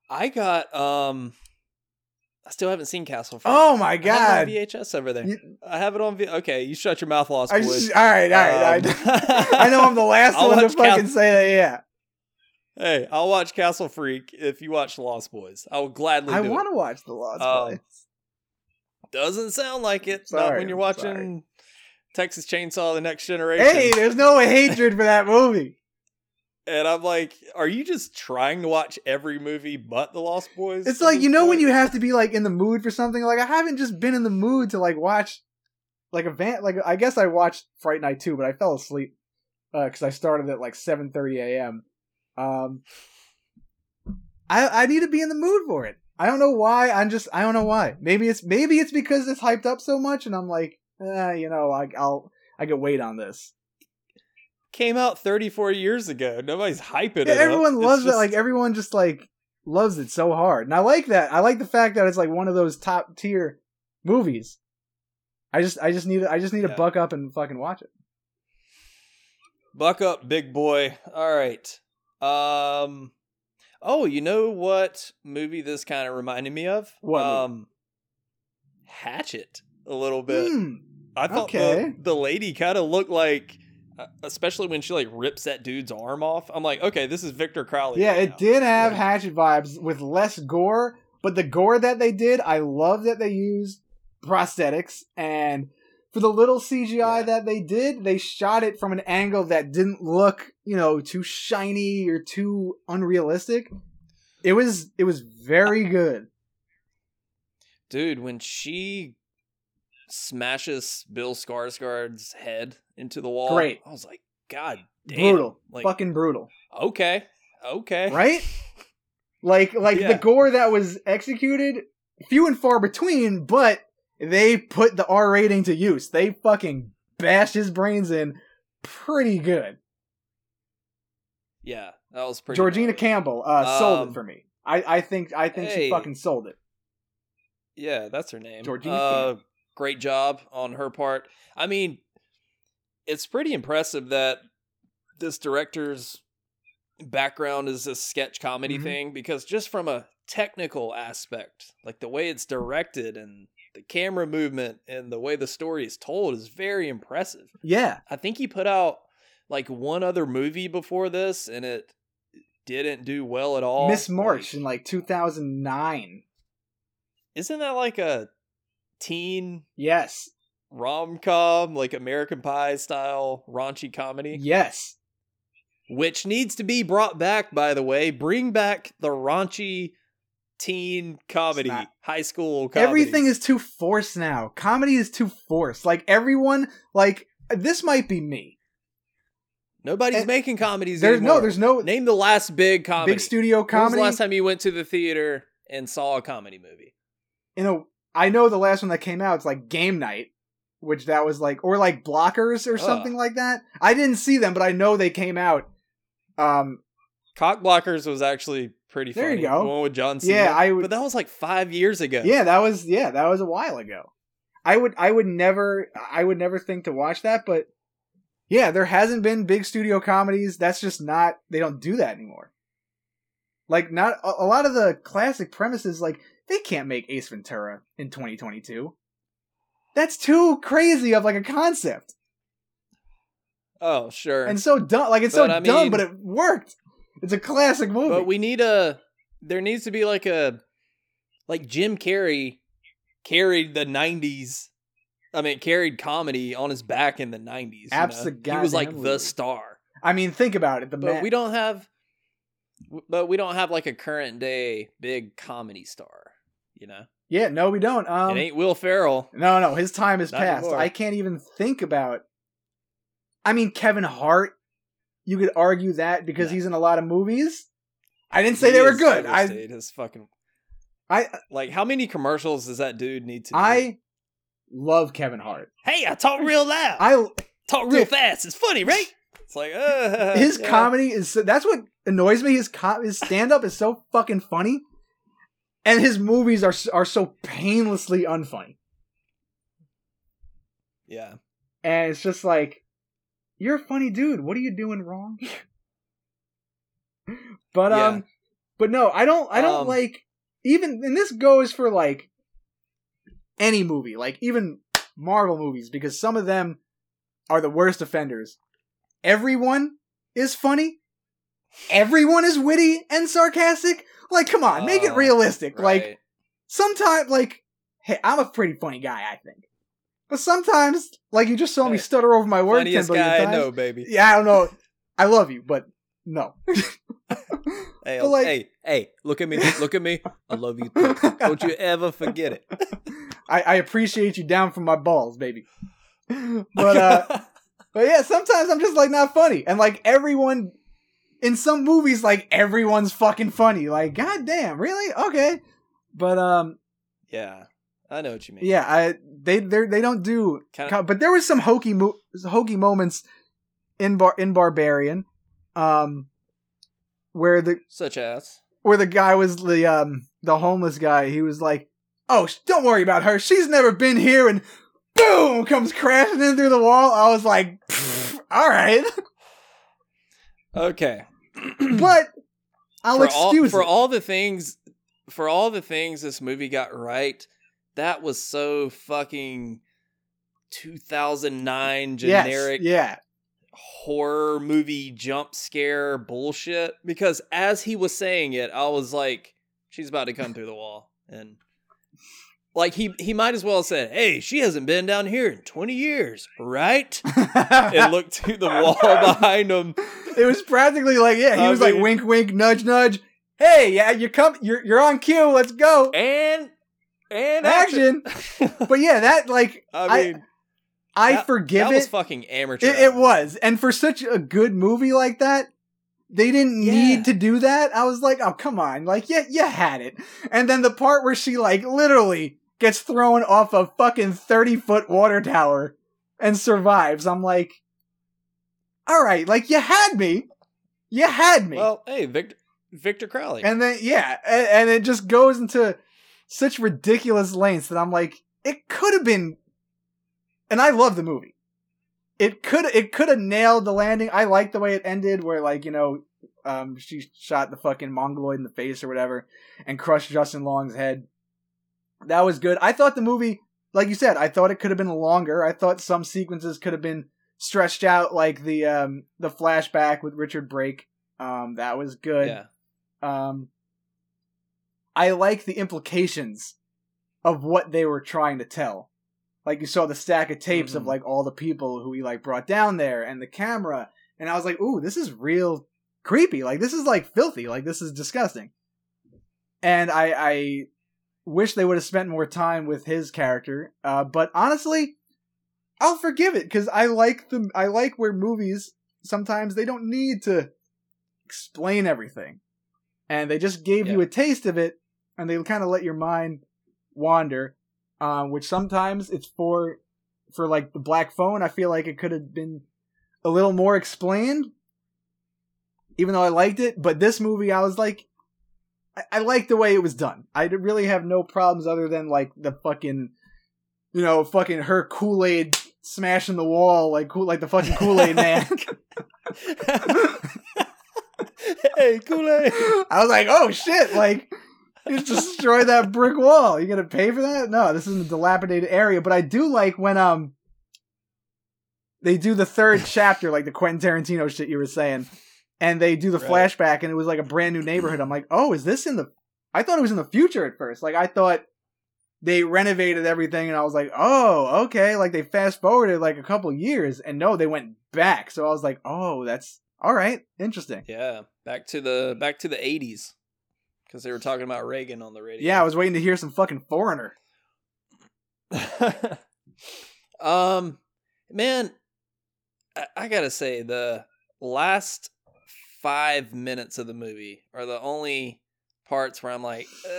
I got, um, I still haven't seen Castle Freak. Oh my God. I have it on V H S over there. You, I have it on V H S. Okay, you shut your mouth, Lost Boys. Sh- all right, all right. Um, I, I know I'm the last I'll one to fucking Castle- say that, yeah. Hey, I'll watch Castle Freak if you watch Lost Boys. I will gladly I do it. I want to watch the Lost um, Boys. Doesn't sound like it. Sorry, not when you're watching sorry. Texas Chainsaw: The Next Generation. Hey, there's no hatred for that movie. And I'm like, are you just trying to watch every movie but The Lost Boys? It's like, you know when you have to be like in the mood for something? Like I haven't just been in the mood to like watch like a van like I guess I watched Fright Night two, but I fell asleep because uh, I started at like seven thirty a.m. Um, I I need to be in the mood for it. I don't know why. I'm just, I don't know why. Maybe it's, maybe it's because it's hyped up so much and I'm like, eh, you know, I, I'll, I could wait on this. Came out thirty-four years ago. Nobody's hyping it. Yeah, everyone up. loves it's it. Just... Like everyone just like loves it so hard. And I like that. I like the fact that it's like one of those top tier movies. I just, I just need, I just need yeah. to buck up and fucking watch it. Buck up, big boy. All right. Um... Oh, you know what movie this kind of reminded me of? What? Um, Hatchet, a little bit. Mm, I thought okay. the, the lady kind of looked like, especially when she like rips that dude's arm off. I'm like, okay, this is Victor Crowley. Yeah, right it now. did have yeah. Hatchet vibes with less gore, but the gore that they did, I love that they used prosthetics. And for the little C G I yeah. that they did, they shot it from an angle that didn't look, you know, too shiny or too unrealistic. It was it was very good. Dude, when she smashes Bill Skarsgård's head into the wall, Great. I was like, God damn. Brutal. Like, fucking brutal. Okay. Okay. Right? Like like yeah. the gore that was executed, few and far between, but they put the R rating to use. They fucking bashed his brains in pretty good. Yeah, that was pretty Georgina good. Campbell uh, um, sold it for me. I, I think I think hey. she fucking sold it. Yeah, that's her name. Georgina uh, Campbell. Great job on her part. I mean, it's pretty impressive that this director's background is this sketch comedy mm-hmm. thing, because just from a technical aspect, like the way it's directed and the camera movement and the way the story is told is very impressive. Yeah. I think he put out like one other movie before this and it didn't do well at all. Miss March like, in like two thousand nine. Isn't that like a teen? Yes. Rom-com, like American Pie style raunchy comedy? Yes. Which needs to be brought back, by the way. Bring back the raunchy teen comedy, high school comedy. Everything is too forced now. Comedy is too forced. Like everyone, like this might be me. Nobody's and making comedies there's anymore. No, there's no name the last big comedy, big studio comedy. When was the last time you went to the theater and saw a comedy movie? You know, I know the last one that came out. It's like Game Night, which that was like, or like Blockers or uh. something like that. I didn't see them, but I know they came out. Um, Cock Blockers was actually pretty funny. There you go. The one with John Cena. Yeah, I would, but that was like five years ago. Yeah, that was yeah, that was a while ago. I would I would never I would never think to watch that, but yeah, there hasn't been big studio comedies. That's just not they don't do that anymore. Like not a, a lot of the classic premises, like they can't make Ace Ventura in twenty twenty-two. That's too crazy of like a concept. Oh, sure. And so dumb, like it's but so I dumb, mean, but it worked. It's a classic movie. But we need a... There needs to be like a... Like Jim Carrey carried the nineties... I mean, carried comedy on his back in the nineties. Absolutely. You know? He was like the star. I mean, think about it. The but man- we don't have, but we don't have like a current day big comedy star, you know? Yeah, no, we don't. Um, it ain't Will Ferrell. No, no, his time has Not passed. Before. I can't even think about. I mean, Kevin Hart. You could argue that because yeah. he's in a lot of movies. I didn't say he they were good. I his fucking. I like how many commercials does that dude need to? I do? Love Kevin Hart. Hey, I talk real loud. I talk real dude, fast. It's funny, right? It's like uh, his yeah. comedy is. So, that's what annoys me. His com- his stand up is so fucking funny. And his movies are are so painlessly unfunny. Yeah. And it's just like, you're a funny dude. What are you doing wrong? but yeah. um, but no, I don't. I don't um, like even. And this goes for like any movie, like even Marvel movies, because some of them are the worst offenders. Everyone is funny. Everyone is witty and sarcastic. Like, come on, make it realistic. Uh, right. Like, sometimes, like, hey, I'm a pretty funny guy, I think. But sometimes, like, you just saw hey, me stutter over my word. Funniest guy I know, baby. Yeah, I don't know. I love you, but no. hey, but like, hey, hey, look at me, look at me. I love you too. Don't you ever forget it. I, I appreciate you down from my balls, baby. But, uh, but yeah, sometimes I'm just, like, not funny. And, like, everyone... In some movies, like, everyone's fucking funny. Like, goddamn, really? Okay. But, um... Yeah. I know what you mean. Yeah, I they they don't do... Kinda, but there was some hokey mo- hokey moments in Bar- in Barbarian, um, where the... Such as? Where the guy was the, um, the homeless guy. He was like, oh, don't worry about her. She's never been here. And boom! Comes crashing in through the wall. I was like, all right. Okay, but I'll for excuse all, for it. all the things for all the things this movie got right. That was so fucking two thousand nine generic, yes, yeah. horror movie jump scare bullshit. Because as he was saying it, I was like, "She's about to come through the wall," and like he he might as well have said, "Hey, she hasn't been down here in twenty years, right?" And looked to the wall behind him. It was practically like, yeah, he I was mean, like, wink, wink, nudge, nudge. Hey, yeah, you come, you're you're on cue. Let's go and and action. action. But yeah, that like, I mean, I, that, I forgive that it. That was fucking amateur. It, it was, and for such a good movie like that, they didn't yeah. need to do that. I was like, oh come on, like yeah, you had it. And then the part where she like literally gets thrown off a fucking thirty foot water tower and survives. I'm like. All right, like, you had me. You had me. Well, hey, Victor, Victor Crowley. And then, yeah, and, and it just goes into such ridiculous lengths that I'm like, it could have been, and I love the movie. It could it could have nailed the landing. I like the way it ended where, like, you know, um, she shot the fucking mongoloid in the face or whatever and crushed Justin Long's head. That was good. I thought the movie, like you said, I thought it could have been longer. I thought some sequences could have been stretched out, like the um the flashback with Richard Brake. Um that was good. Yeah. Um I like the implications of what they were trying to tell. Like you saw the stack of tapes mm-hmm. of like all the people who he like brought down there and the camera, and I was like, ooh, this is real creepy. Like this is like filthy, like this is disgusting. And I I wish they would have spent more time with his character. Uh but honestly, I'll forgive it because I like the I like where movies sometimes they don't need to explain everything, and they just gave yeah. you a taste of it, and they kind of let your mind wander. Uh, which sometimes it's for for like the Black Phone. I feel like it could have been a little more explained, even though I liked it. But this movie, I was like, I, I liked the way it was done. I really have no problems other than like the fucking. You know, fucking her Kool-Aid smashing the wall like like the fucking Kool-Aid man. Hey, Kool-Aid! I was like, oh shit! Like, you just destroy that brick wall. You gonna pay for that? No, this isn't a dilapidated area. But I do like when um they do the third chapter, like the Quentin Tarantino shit you were saying, and they do the right. flashback, and it was like a brand new neighborhood. I'm like, oh, is this in the? I thought it was in the future at first. Like, I thought. They renovated everything, and I was like, oh, okay. Like, they fast-forwarded, like, a couple years, and no, they went back. So I was like, oh, that's All right. Interesting. Yeah. Back to the back to the eighties. Because they were talking about Reagan on the radio. Yeah, I was waiting to hear some fucking Foreigner. um, man, I, I gotta say, the last five minutes of the movie are the only parts where I'm like, uh,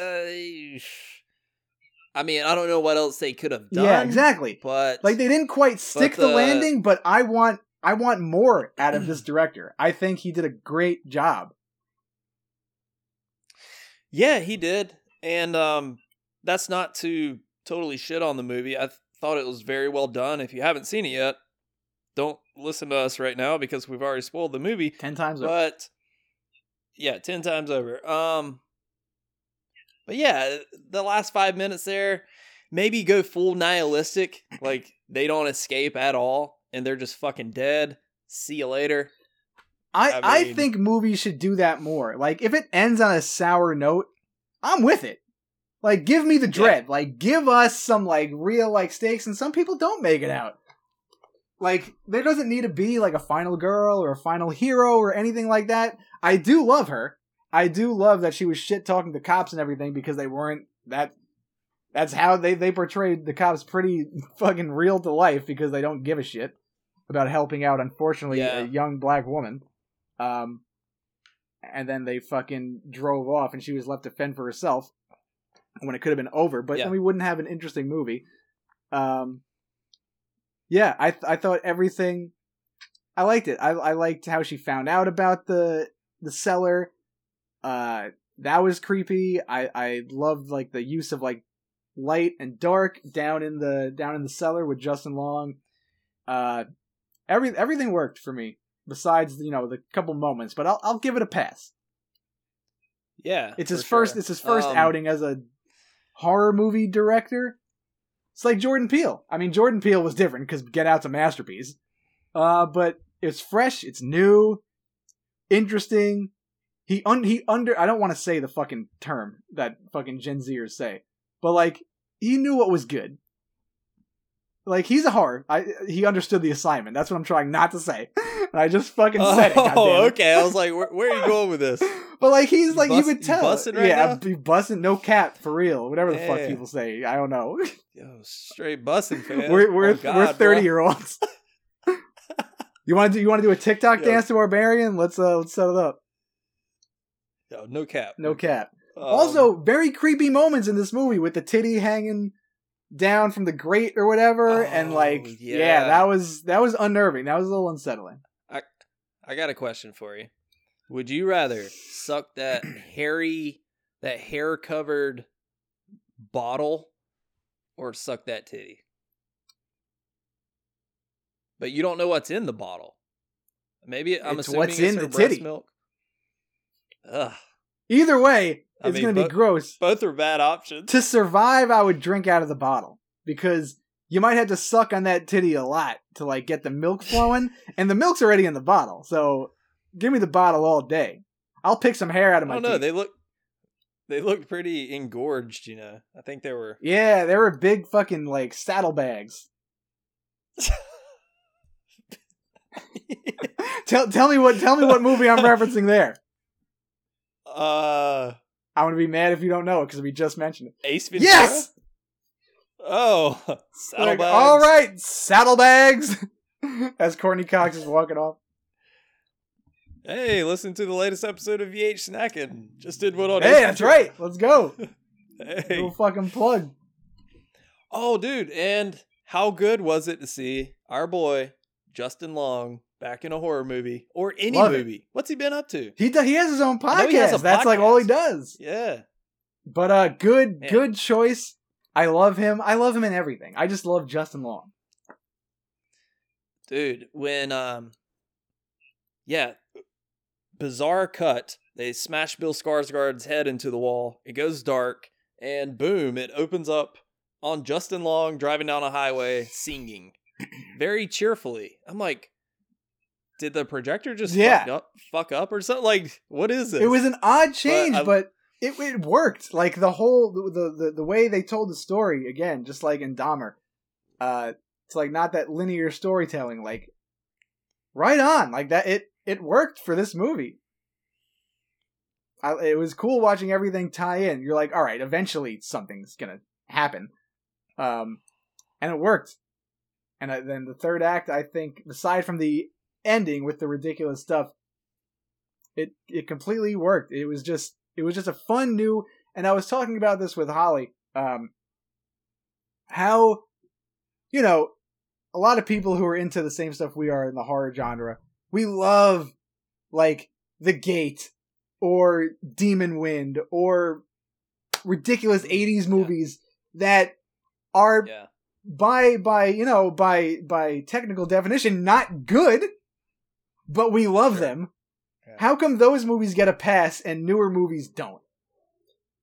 I mean, I don't know what else they could have done. Yeah, exactly. But like, they didn't quite stick the, the landing. But I want, I want more out of this director. I think he did a great job. Yeah, he did. And um, that's not to totally shit on the movie. I th- thought it was very well done. If you haven't seen it yet, don't listen to us right now because we've already spoiled the movie. Ten times but, over. But, yeah, ten times over. Um, but yeah, the last five minutes there, maybe go full nihilistic. Like, they don't escape at all, and they're just fucking dead. See you later. I, I, mean, I think movies should do that more. Like, if it ends on a sour note, I'm with it. Like, give me the dread. Yeah. Like, give us some, like, real, like, stakes, and some people don't make it out. Like, there doesn't need to be, like, a final girl or a final hero or anything like that. I do love her. I do love that she was shit-talking the cops and everything because they weren't that... That's how they, they portrayed the cops pretty fucking real to life because they don't give a shit about helping out, unfortunately, yeah. a young black woman. Um, and then they fucking drove off and she was left to fend for herself when it could have been over, but yeah. then we wouldn't have an interesting movie. Um, yeah, I, th- I thought everything, I liked it. I, I liked how she found out about the, the cellar. Uh, that was creepy. I, I loved like the use of like light and dark down in the, down in the cellar with Justin Long. Uh, every, everything worked for me. Besides, you know, the couple moments, but I'll I'll give it a pass. Yeah, it's his first. Sure. It's his first um, outing as a horror movie director. It's like Jordan Peele. I mean, Jordan Peele was different because Get Out's a masterpiece. Uh, but it's fresh. It's new, interesting. He un he under. I don't want to say the fucking term that fucking Gen Zers say, but like he knew what was good. Like, he's a horror. I, he understood the assignment. That's what I'm trying not to say. And I just fucking oh, said it. Oh, okay. I was like, where, where are you going with this? But, like, he's, you like, bust, you could tell. You busting right yeah, now? Yeah, busting, no cap, for real. Whatever the yeah. fuck people say. I don't know. Yo, straight busting, man. We're, we're, oh, God, we're thirty-year-olds. You want to do, you want to do a TikTok Yo. dance to Barbarian? Let's, uh, let's set it up. Yo, no cap. No cap. Um, also, very creepy moments in this movie with the titty hanging down from the grate or whatever, oh, and like yeah. yeah that was that was unnerving. That was a little unsettling. I I got a question for you. Would you rather suck that hairy that hair covered bottle or suck that titty? But you don't know what's in the bottle. Maybe I'm it's assuming what's it's in the titty milk. Ugh. Either way, it's I mean, going to be gross. Both are bad options. To survive, I would drink out of the bottle because you might have to suck on that titty a lot to like get the milk flowing, and the milk's already in the bottle. So, give me the bottle all day. I'll pick some hair out of my teeth. I don't know. They look, they looked pretty engorged. You know, I think they were. Yeah, they were big fucking like saddlebags. tell tell me what tell me what movie I'm referencing there. Uh. I'm going to be mad if you don't know it because we just mentioned it. Ace Ventura? Yes! Oh. Saddlebags. Like, all right, saddlebags. As Courtney Cox is walking off. Hey, listen to the latest episode of V H Snackin'. Just did one on Hey, Ace that's Ventura. Right. Let's go. Hey. Little fucking plug. Oh, dude. And how good was it to see our boy, Justin Long, back in a horror movie or any Love movie. It. What's he been up to? He do, he has his own podcast. That's podcast. Like all he does. Yeah. But uh good Man. good choice. I love him. I love him in everything. I just love Justin Long. Dude, when um yeah, bizarre cut. They smash Bill Skarsgård's head into the wall. It goes dark and boom, it opens up on Justin Long driving down a highway singing very cheerfully. I'm like, did the projector just yeah. fuck up, fuck up or something? Like, what is this? It was an odd change, but, I, but it it worked. Like, the whole, the, the, the way they told the story, again, just like in Dahmer, uh, it's like not that linear storytelling. Like, right on. Like, that. It it worked for this movie. I, it was cool watching everything tie in. You're like, all right, eventually something's gonna happen. Um, and it worked. And I, then the third act, I think, aside from the ending with the ridiculous stuff, it it completely worked. It was just it was just a fun new. And I was talking about this with Holly. Um, how, you know, a lot of people who are into the same stuff we are in the horror genre, we love like The Gate or Demon Wind or ridiculous eighties movies yeah. that are yeah. by by you know by by technical definition not good, but we love sure. them. Yeah. How come those movies get a pass and newer movies don't?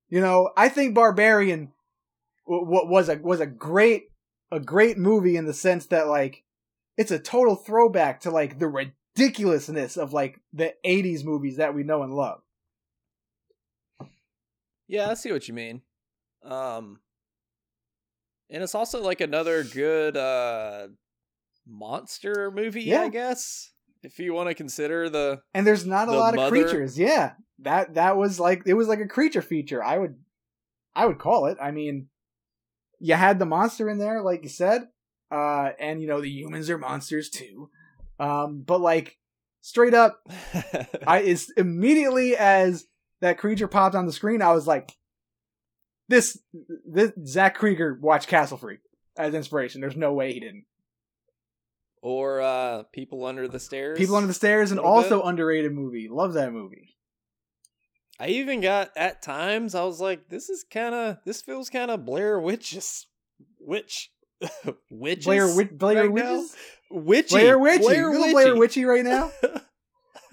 You know, I think Barbarian w- w- was a was a great a great movie in the sense that like it's a total throwback to like the red. ridiculousness of like the eighties movies that we know and love. Yeah, I see what you mean. Um, and it's also like another good uh, monster movie, yeah. I guess, if you want to consider the and there's not a the lot mother. of creatures. Yeah, that that was like it was like a creature feature. I would, I would call it. I mean, you had the monster in there, like you said, uh, and you know the humans are monsters too. Um, but like straight up, I is immediately as that creature popped on the screen, I was like, "This, this Zach Krieger watched Castle Freak as inspiration." There's no way he didn't. Or uh, People Under the Stairs. People Under the Stairs, an also bit. underrated movie. Love that movie. I even got at times I was like, "This is kind of this feels kind of Blair Witches, witch." Witches Blair, wi- Blair right Witches Witchy Blair Witchy Blair Witchy. Blair Witchy right now.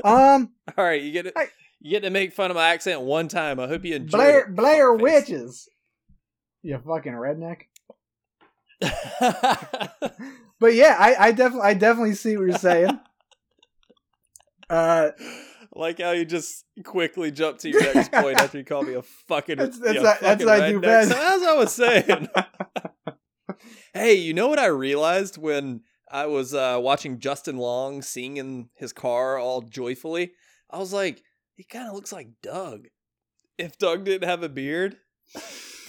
Um Alright, you get it I, you get to make fun of my accent one time. I hope you enjoy Blair it. Blair oh, Witches. You fucking redneck. But yeah, I, I definitely I definitely see what you're saying. Uh like how you just quickly jump to your next point after you call me a fucking That's, that's, you know, I, fucking that's what I do best. So as I was saying. Hey, you know what I realized when I was uh, watching Justin Long sing in his car all joyfully? I was like, he kind of looks like Doug. If Doug didn't have a beard,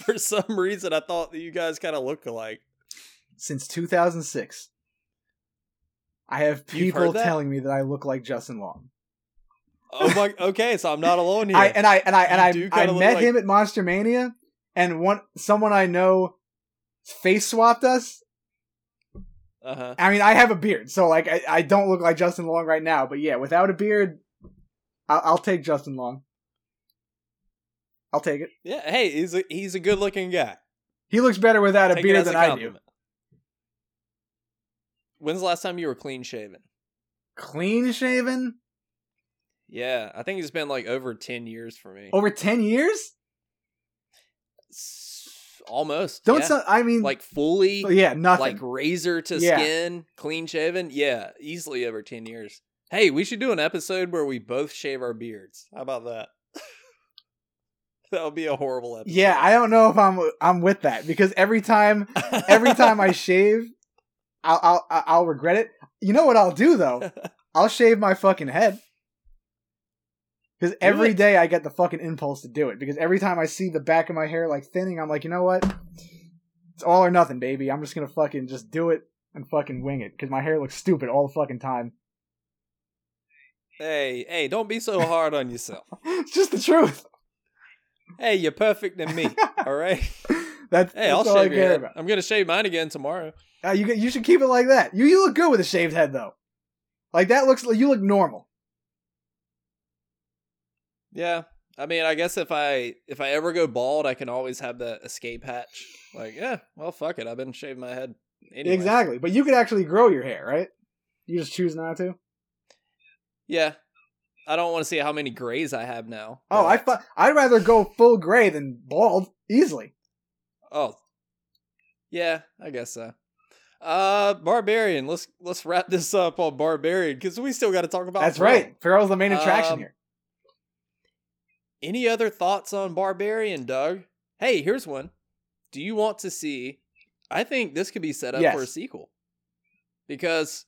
for some reason, I thought that you guys kind of look alike. Since two thousand six, I have people telling me that I look like Justin Long. Oh my! Okay, so I'm not alone here. I, and I and I and you I I met like... him at Monster Mania, and one someone I know. Face swapped us. Uh-huh. I mean, I have a beard, so like I, I don't look like Justin Long right now, but yeah, without a beard, I'll, I'll take Justin Long. I'll take it. Yeah, hey, he's a, he's a good-looking guy. He looks better without a take beard than a I do. When's the last time you were clean-shaven? Clean-shaven? Yeah, I think it's been like over ten years for me. Over ten years? So Almost. Don't yeah. so, I mean like fully yeah, nothing. Like razor to yeah. skin, clean shaven. Yeah, easily over ten years. Hey, we should do an episode where we both shave our beards. How about that? That would be a horrible episode. Yeah, I don't know if I'm I'm with that because every time every time I shave, I'll, I'll I'll regret it. You know what I'll do though? I'll shave my fucking head. Because every really? day I get the fucking impulse to do it. Because every time I see the back of my hair like thinning, I'm like, you know what? It's all or nothing, baby. I'm just gonna fucking just do it and fucking wing it. Because my hair looks stupid all the fucking time. Hey, hey, don't be so hard on yourself. It's just the truth. Hey, you're perfect in me, alright? That's, hey, that's I'll all shave I your head. About. I'm gonna shave mine again tomorrow. Uh, you you should keep it like that. You you look good with a shaved head, though. Like, that looks... You look normal. Yeah, I mean, I guess if I if I ever go bald, I can always have the escape hatch. Like, yeah, well, fuck it. I've been shaving my head anyway. Exactly, but you could actually grow your hair, right? You just choose not to? Yeah. I don't want to see how many grays I have now. Oh, I fu- I'd rather go full gray than bald, easily. Oh. Yeah, I guess so. Uh, Barbarian. Let's let's wrap this up on Barbarian, because we still got to talk about That's Pearl. right. Pearl's the main attraction um, here. Any other thoughts on Barbarian, Doug? Hey, here's one. Do you want to see... I think this could be set up yes. for a sequel. Because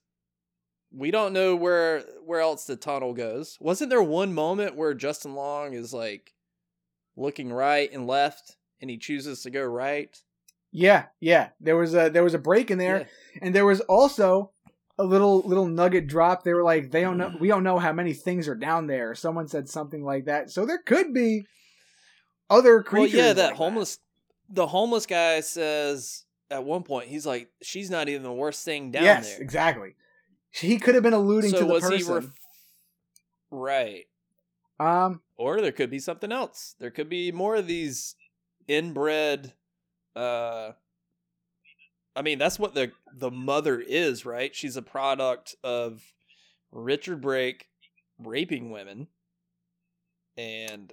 we don't know where where else the tunnel goes. Wasn't there one moment where Justin Long is like looking right and left and he chooses to go right? Yeah, yeah. There was a there was a break in there, yeah. And there was also a little little nugget drop. They were like, they don't know, we don't know how many things are down there. Someone said something like that. So there could be other creatures. Well, yeah, that like homeless that. the homeless guy says at one point, he's like, she's not even the worst thing down yes, there. Yes, exactly. He could have been alluding so to the was person. He ref- right. Um, or there could be something else. There could be more of these inbred. Uh, I mean, that's what the the mother is, right? She's a product of Richard Brake raping women. And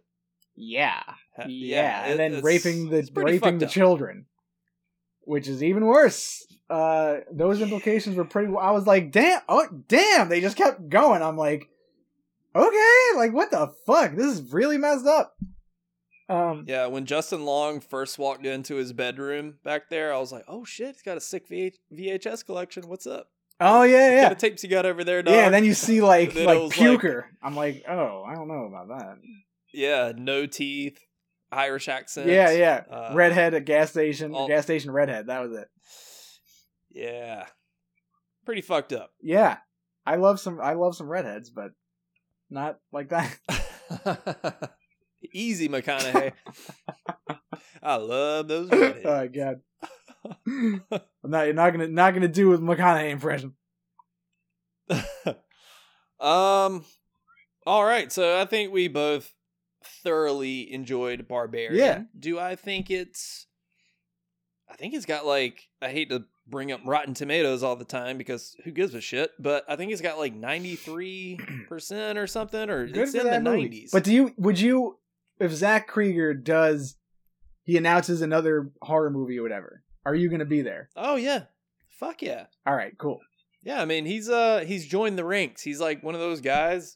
yeah. Ha- yeah. yeah. And it, then raping the raping the up. children. Which is even worse. Uh, those implications were pretty... I was like, damn, oh, damn, they just kept going. I'm like, okay, like, what the fuck? This is really messed up. Um, yeah, when Justin Long first walked into his bedroom back there, I was like, oh, shit, he's got a sick V H- V H S collection. What's up? Oh, yeah, yeah. What kind of tapes you got over there, dog? Yeah, and then you see, like, like Puker. Like, I'm like, oh, I don't know about that. Yeah, no teeth. Irish accent. Yeah, yeah. Uh, redhead at gas station. All... Gas station redhead. That was it. Yeah. Pretty fucked up. Yeah. I love some I love some redheads, but not like that. Easy, McConaughey. I love those redheads. Oh, God. I'm not you're not gonna not gonna do with McConaughey impression. um all right, so I think we both thoroughly enjoyed Barbarian. Yeah. Do I think it's I think it's got like I hate to bring up Rotten Tomatoes all the time because who gives a shit, but I think it's got like ninety-three percent or something, or good, it's in the movie. nineties. But do you would you if Zach Krieger does he announces another horror movie or whatever, are you gonna be there? Oh yeah. Fuck yeah. All right, cool. Yeah, I mean he's uh he's joined the ranks. He's like one of those guys.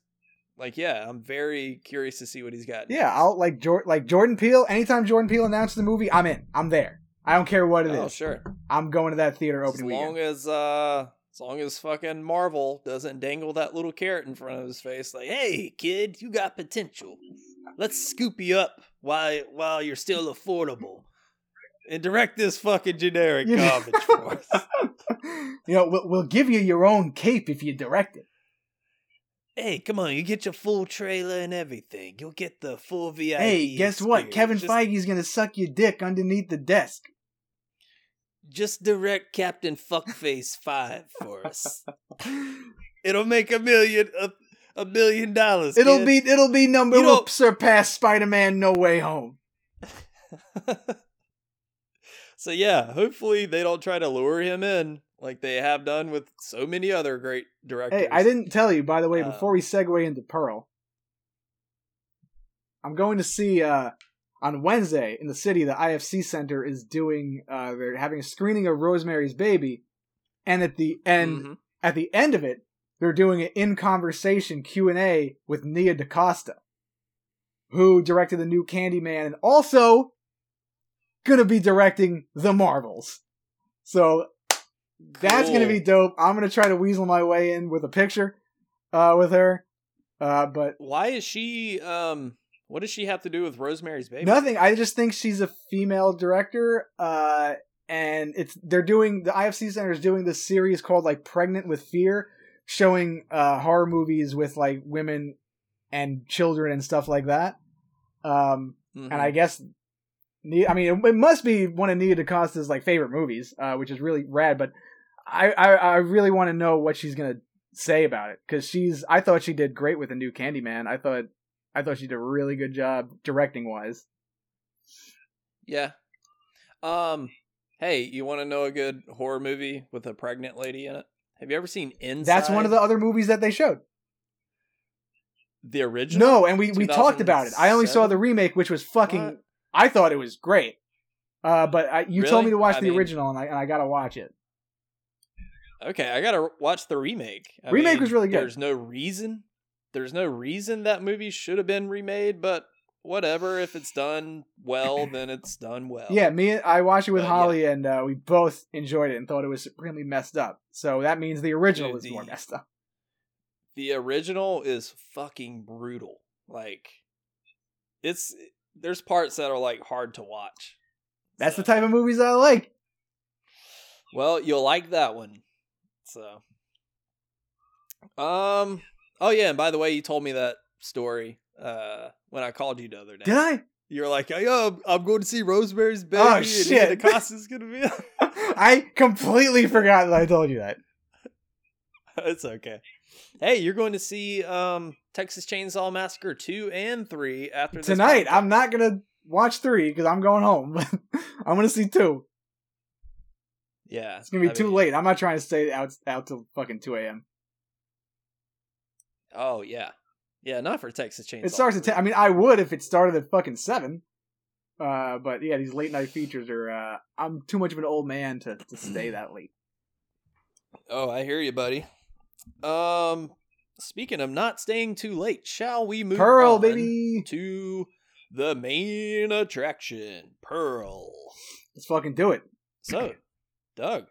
Like, yeah, I'm very curious to see what he's got. Yeah, I'll like Jor- like Jordan Peele. Anytime Jordan Peele announces the movie, I'm in. I'm there. I don't care what it oh, is. Oh, sure. I'm going to that theater opening weekend. As long weekend. as uh, as long as fucking Marvel doesn't dangle that little carrot in front of his face, like, hey, kid, you got potential. Let's scoop you up while while you're still affordable, and direct this fucking generic garbage for us. You know, we'll, we'll give you your own cape if you direct it. Hey, come on, you get your full trailer and everything. You'll get the full V I P. Hey, guess what? Experience. Kevin just... Feige's going to suck your dick underneath the desk. Just direct Captain Fuckface five for us. It'll make a million a, a million dollars. It'll kid. be it'll be number it'll surpass Spider-Man No Way Home. So yeah, hopefully they don't try to lure him in like they have done with so many other great directors. Hey, I didn't tell you, by the way, before um, we segue into Pearl, I'm going to see uh, on Wednesday in the city, the I F C Center is doing, uh, they're having a screening of Rosemary's Baby, and at the end, mm-hmm. at the end of it, they're doing an in-conversation Q and A with Nia DaCosta, who directed the new Candyman and also going to be directing The Marvels. So... that's cool. Gonna be dope. I'm gonna try to weasel my way in with a picture uh with her uh but why is she um what does she have to do with Rosemary's Baby? Nothing. I just think she's a female director uh and it's they're doing the I F C Center is doing this series called like Pregnant with Fear, showing uh horror movies with like women and children and stuff like that. um mm-hmm. And I guess I mean, it must be one of Nia DaCosta's like favorite movies, uh, which is really rad. But I, I, I really want to know what she's gonna say about it, because she's. I thought she did great with the new Candyman. I thought, I thought she did a really good job directing wise. Yeah. Um. Hey, you want to know a good horror movie with a pregnant lady in it? Have you ever seen Inside? That's one of the other movies that they showed. The original? No, and we, we talked about it. I only saw the remake, which was fucking. What? I thought it was great, uh, but I, you really? told me to watch I the mean, original, and I, and I gotta watch it. Okay, I gotta watch the remake. I remake mean, was really good. There's no reason. There's no reason that movie should have been remade, but whatever. If it's done well, then it's done well. Yeah, me. I watched it with but, Holly, yeah. and uh, we both enjoyed it and thought it was supremely messed up. So that means the original Dude, is the, more messed up. The original is fucking brutal. Like, it's there's parts that are like hard to watch. That's so. The type of movies I like. Well, you'll like that one. So, um, oh yeah, and by the way, you told me that story uh when I called you the other day. Did I? You were like, "Yo, I'm going to see Rosemary's Baby." Oh shit, and Acosta's gonna be. I completely forgot that I told you that. It's okay. Hey, you're going to see um, Texas Chainsaw Massacre two and three after this tonight. Podcast. I'm not going to watch three because I'm going home. I'm going to see two. Yeah. It's going to be I too mean, late. I'm not trying to stay out out till fucking two a.m. Oh, yeah. Yeah, not for Texas Chainsaw. It starts at ten. I mean, I would if it started at fucking seven. Uh, but yeah, these late night features are... Uh, I'm too much of an old man to, to stay that late. Oh, I hear you, buddy. Um, speaking of not staying too late, shall we move Pearl, on baby. to the main attraction, Pearl? Let's fucking do it. So, Doug,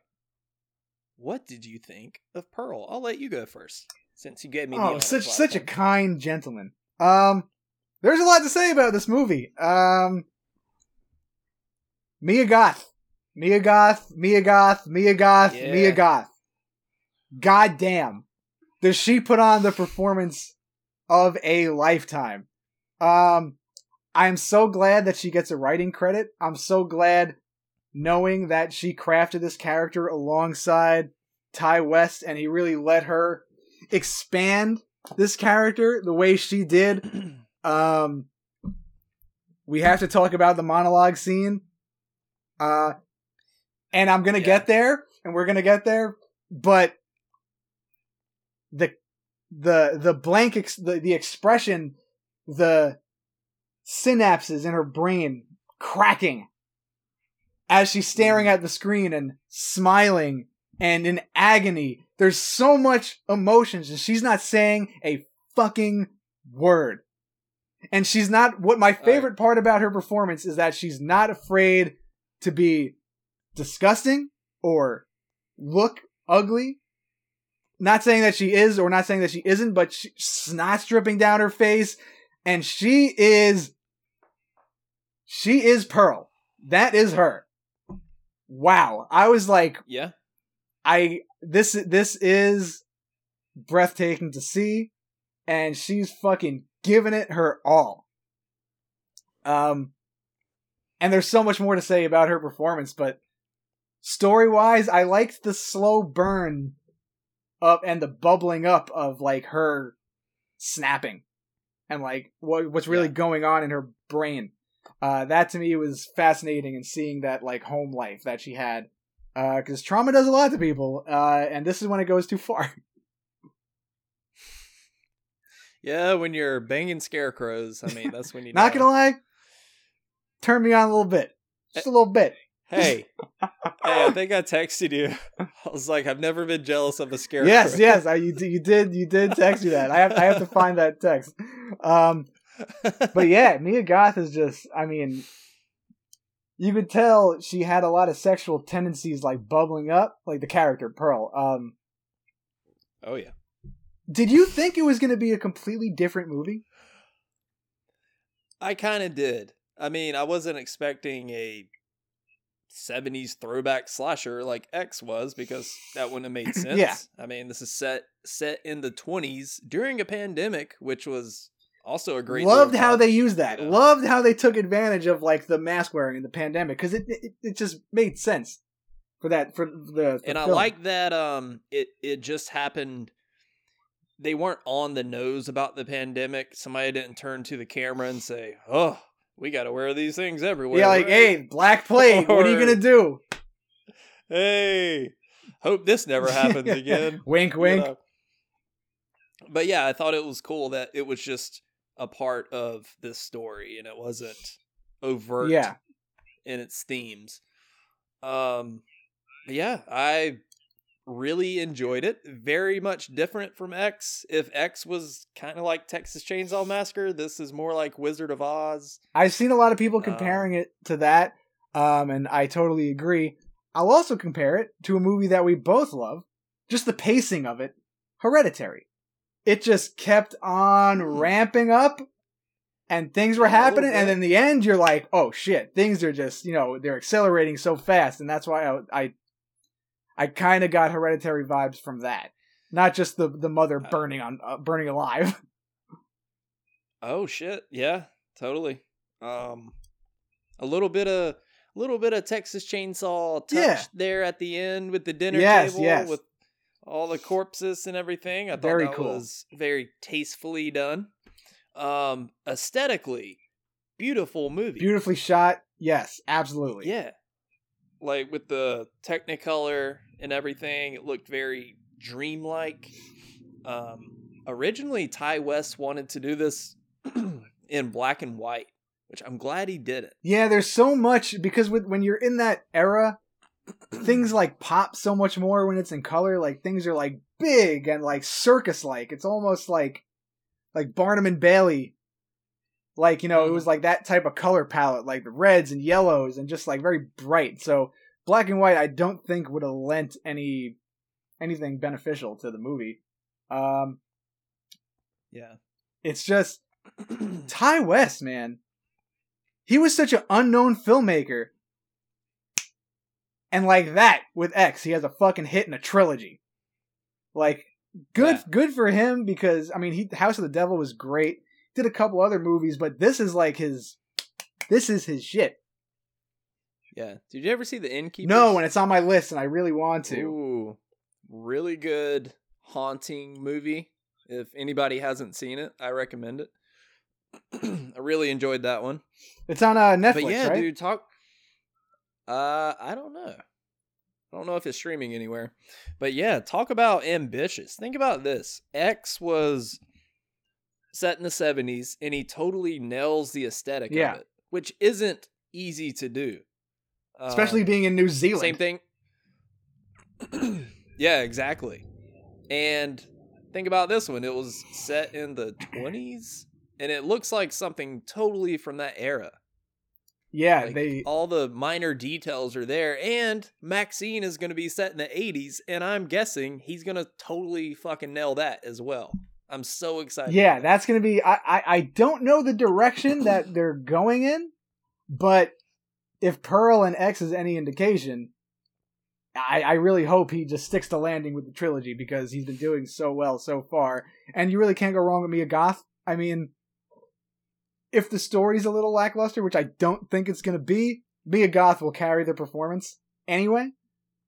what did you think of Pearl? I'll let you go first, since you gave me. Oh, the such such time. a kind gentleman. Um, there's a lot to say about this movie. Um, Mia Goth, Mia Goth, Mia Goth, Mia Goth, yeah. Mia Goth. God damn. Does she put on the performance of a lifetime? Um, I'm so glad that she gets a writing credit. I'm so glad knowing that she crafted this character alongside Ty West, and he really let her expand this character the way she did. Um, we have to talk about the monologue scene. Uh, and I'm going to yeah. get there, and we're going to get there, but The, the, the blank, ex- the, the expression, the synapses in her brain cracking as she's staring at the screen and smiling and in agony. There's so much emotions and she's not saying a fucking word. And she's not, what my favorite right. part about her performance is that she's not afraid to be disgusting or look ugly. Not saying that she is or not saying that she isn't, but she, snot's dripping down her face. And she is... She is Pearl. That is her. Wow. I was like... Yeah. I... This, this is breathtaking to see. And she's fucking giving it her all. Um, and there's so much more to say about her performance, but... Story-wise, I liked the slow burn... up and the bubbling up of like her snapping and like what what's really yeah. going on in her brain. Uh, that to me was fascinating, and seeing that like home life that she had, uh, because trauma does a lot to people, uh, and this is when it goes too far. Yeah, when you're banging scarecrows, I mean that's when you. Not know. Gonna lie, turn me on a little bit, just a little bit. Hey, hey! I think I texted you. I was like, I've never been jealous of a scarecrow. Yes, yes, I, you, you did. You did text me that. I have, I have to find that text. Um, but yeah, Mia Goth is just. I mean, you could tell she had a lot of sexual tendencies, like bubbling up, like the character Pearl. Um, oh yeah. Did you think it was going to be a completely different movie? I kind of did. I mean, I wasn't expecting a seventies throwback slasher like X was, because that wouldn't have made sense. Yeah. I mean, this is set set in the twenties during a pandemic, which was also a great loved how touch, they used that. You know? Loved how they took advantage of like the mask wearing in the pandemic, because it, it it just made sense for that for the. For and film. I like that um it it just happened. They weren't on the nose about the pandemic. Somebody didn't turn to the camera and say, "Oh, we gotta wear these things everywhere." Yeah, like, hey, Black Plague, or, what are you gonna do? Hey, hope this never happens again. Wink, wink. But, uh, but yeah, I thought it was cool that it was just a part of this story, and it wasn't overt yeah. in its themes. Um, but yeah, I really enjoyed it. Very much different from X. If X was kind of like Texas Chainsaw Massacre, this is more like Wizard of Oz. I've seen a lot of people comparing um, it to that, um, and I totally agree. I'll also compare it to a movie that we both love, just the pacing of it, Hereditary. it just kept on ramping up and things were happening. And in the end, you're like, oh shit, things are just, you know, they're accelerating so fast. And that's why I, I, I kind of got Hereditary vibes from that. Not just the, the mother burning on, uh, burning alive. Oh shit. Yeah, totally. Um, a little bit of, little bit of Texas Chainsaw touch yeah. there at the end with the dinner yes, table yes. with all the corpses and everything. I thought very that cool. was very tastefully done. Um, aesthetically, beautiful movie. Beautifully shot. Yes, absolutely. Yeah. Like with the Technicolor and everything, it looked very dreamlike. Um, originally, Ty West wanted to do this in black and white, which I'm glad he did it. Yeah, there's so much, because with, when you're in that era, things like pop so much more when it's in color. Like things are like big and like circus-like. It's almost like like Barnum and Bailey. Like, you know, mm. it was like that type of color palette, like the reds and yellows and just like very bright. So black and white, I don't think would have lent any anything beneficial to the movie. Um, yeah. It's just Ty West, man. He was such an unknown filmmaker. And like that, with X, he has a fucking hit in a trilogy. Like, good yeah. good for him, because, I mean, he House of the Devil was great. Did a couple other movies, but this is like his, this is his shit. Yeah. Did you ever see The Innkeepers? No, and it's on my list, and I really want to. Ooh, really good haunting movie. If anybody hasn't seen it, I recommend it. I really enjoyed that one. It's on uh, Netflix, but yeah, right? dude, talk. Uh, I don't know. I don't know if it's streaming anywhere. But yeah, talk about ambitious. Think about this. X was set in the seventies, and he totally nails the aesthetic yeah. of it, which isn't easy to do. Especially um, being in New Zealand. Same thing. Yeah, exactly. And think about this one. It was set in the twenties. And it looks like something totally from that era. Yeah, like, they all the minor details are there. And Maxine is going to be set in the eighties, and I'm guessing he's going to totally fucking nail that as well. I'm so excited. Yeah, that's going to be... I, I, I don't know the direction that they're going in, but if Pearl and X is any indication, I, I really hope he just sticks to landing with the trilogy, because he's been doing so well so far. And you really can't go wrong with Mia Goth. I mean... if the story's a little lackluster, which I don't think it's going to be, Mia Goth will carry the performance anyway.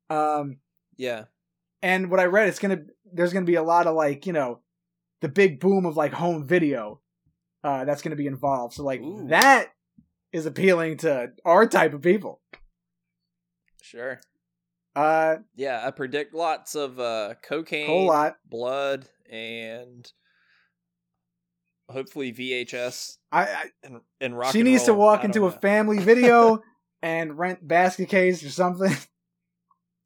Um, yeah. And what I read, it's going to, there's going to be a lot of like, you know, the big boom of like home video uh, that's going to be involved. So like Ooh. That is appealing to our type of people. Sure. Uh, yeah. I predict lots of uh, cocaine, whole lot. Blood, and hopefully V H S I, I and, and rock she and needs roll. To walk into know. A family video and rent basket case or something.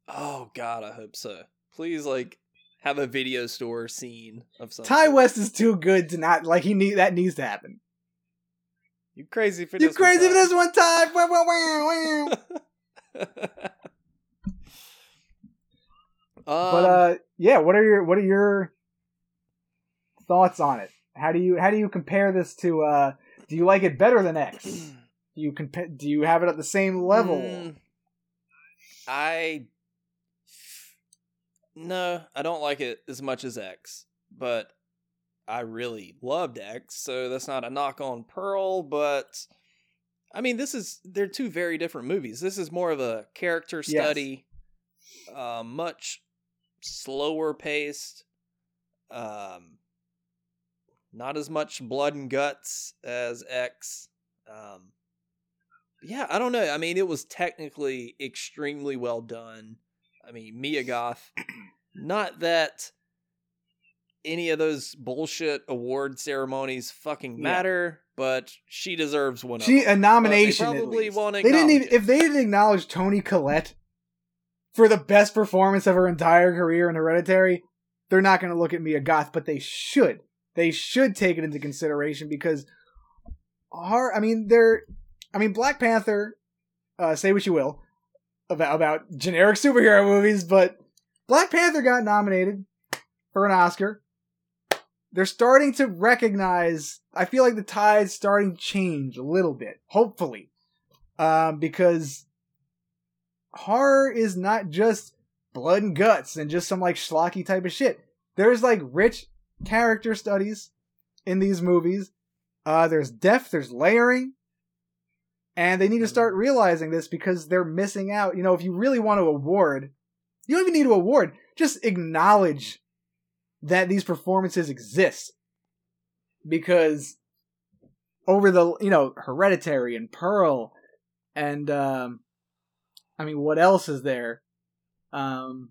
Oh God, I hope so. Please, like, have a video store scene of something. Ty West is too good to not like. He need that needs to happen. You crazy for you this? You crazy one for this one, Ty? um, but uh, yeah. What are your What are your thoughts on it? How do you how do you compare this to? Uh, do you like it better than X? Do you compa- Do you have it at the same level? Mm, I no, I don't like it as much as X, but I really loved X, so that's not a knock on Pearl. But I mean, this is they're two very different movies. This is more of a character study, yes. uh, much slower paced. Um. Not as much blood and guts as X. Um, yeah, I don't know. I mean, it was technically extremely well done. I mean, Mia Goth, not that any of those bullshit award ceremonies fucking matter, yeah. but she deserves one. She of them. A nomination. But they probably won't acknowledge. They didn't even, if they didn't acknowledge Toni Collette for the best performance of her entire career in Hereditary, they're not going to look at Mia Goth, but they should. They should take it into consideration because, her, I mean, they're, I mean, Black Panther. Uh, say what you will about about generic superhero movies, but Black Panther got nominated for an Oscar. they're starting to recognize, I feel like the tide's starting to change a little bit, hopefully. Um, because horror is not just blood and guts and just some like schlocky type of shit. There's like rich character studies in these movies. Uh, there's depth, there's layering. And they need to start realizing this because they're missing out. You know, if you really want to award, you don't even need to award. Just acknowledge that these performances exist. Because over the, you know, Hereditary and Pearl and, um, I mean, what else is there? Um,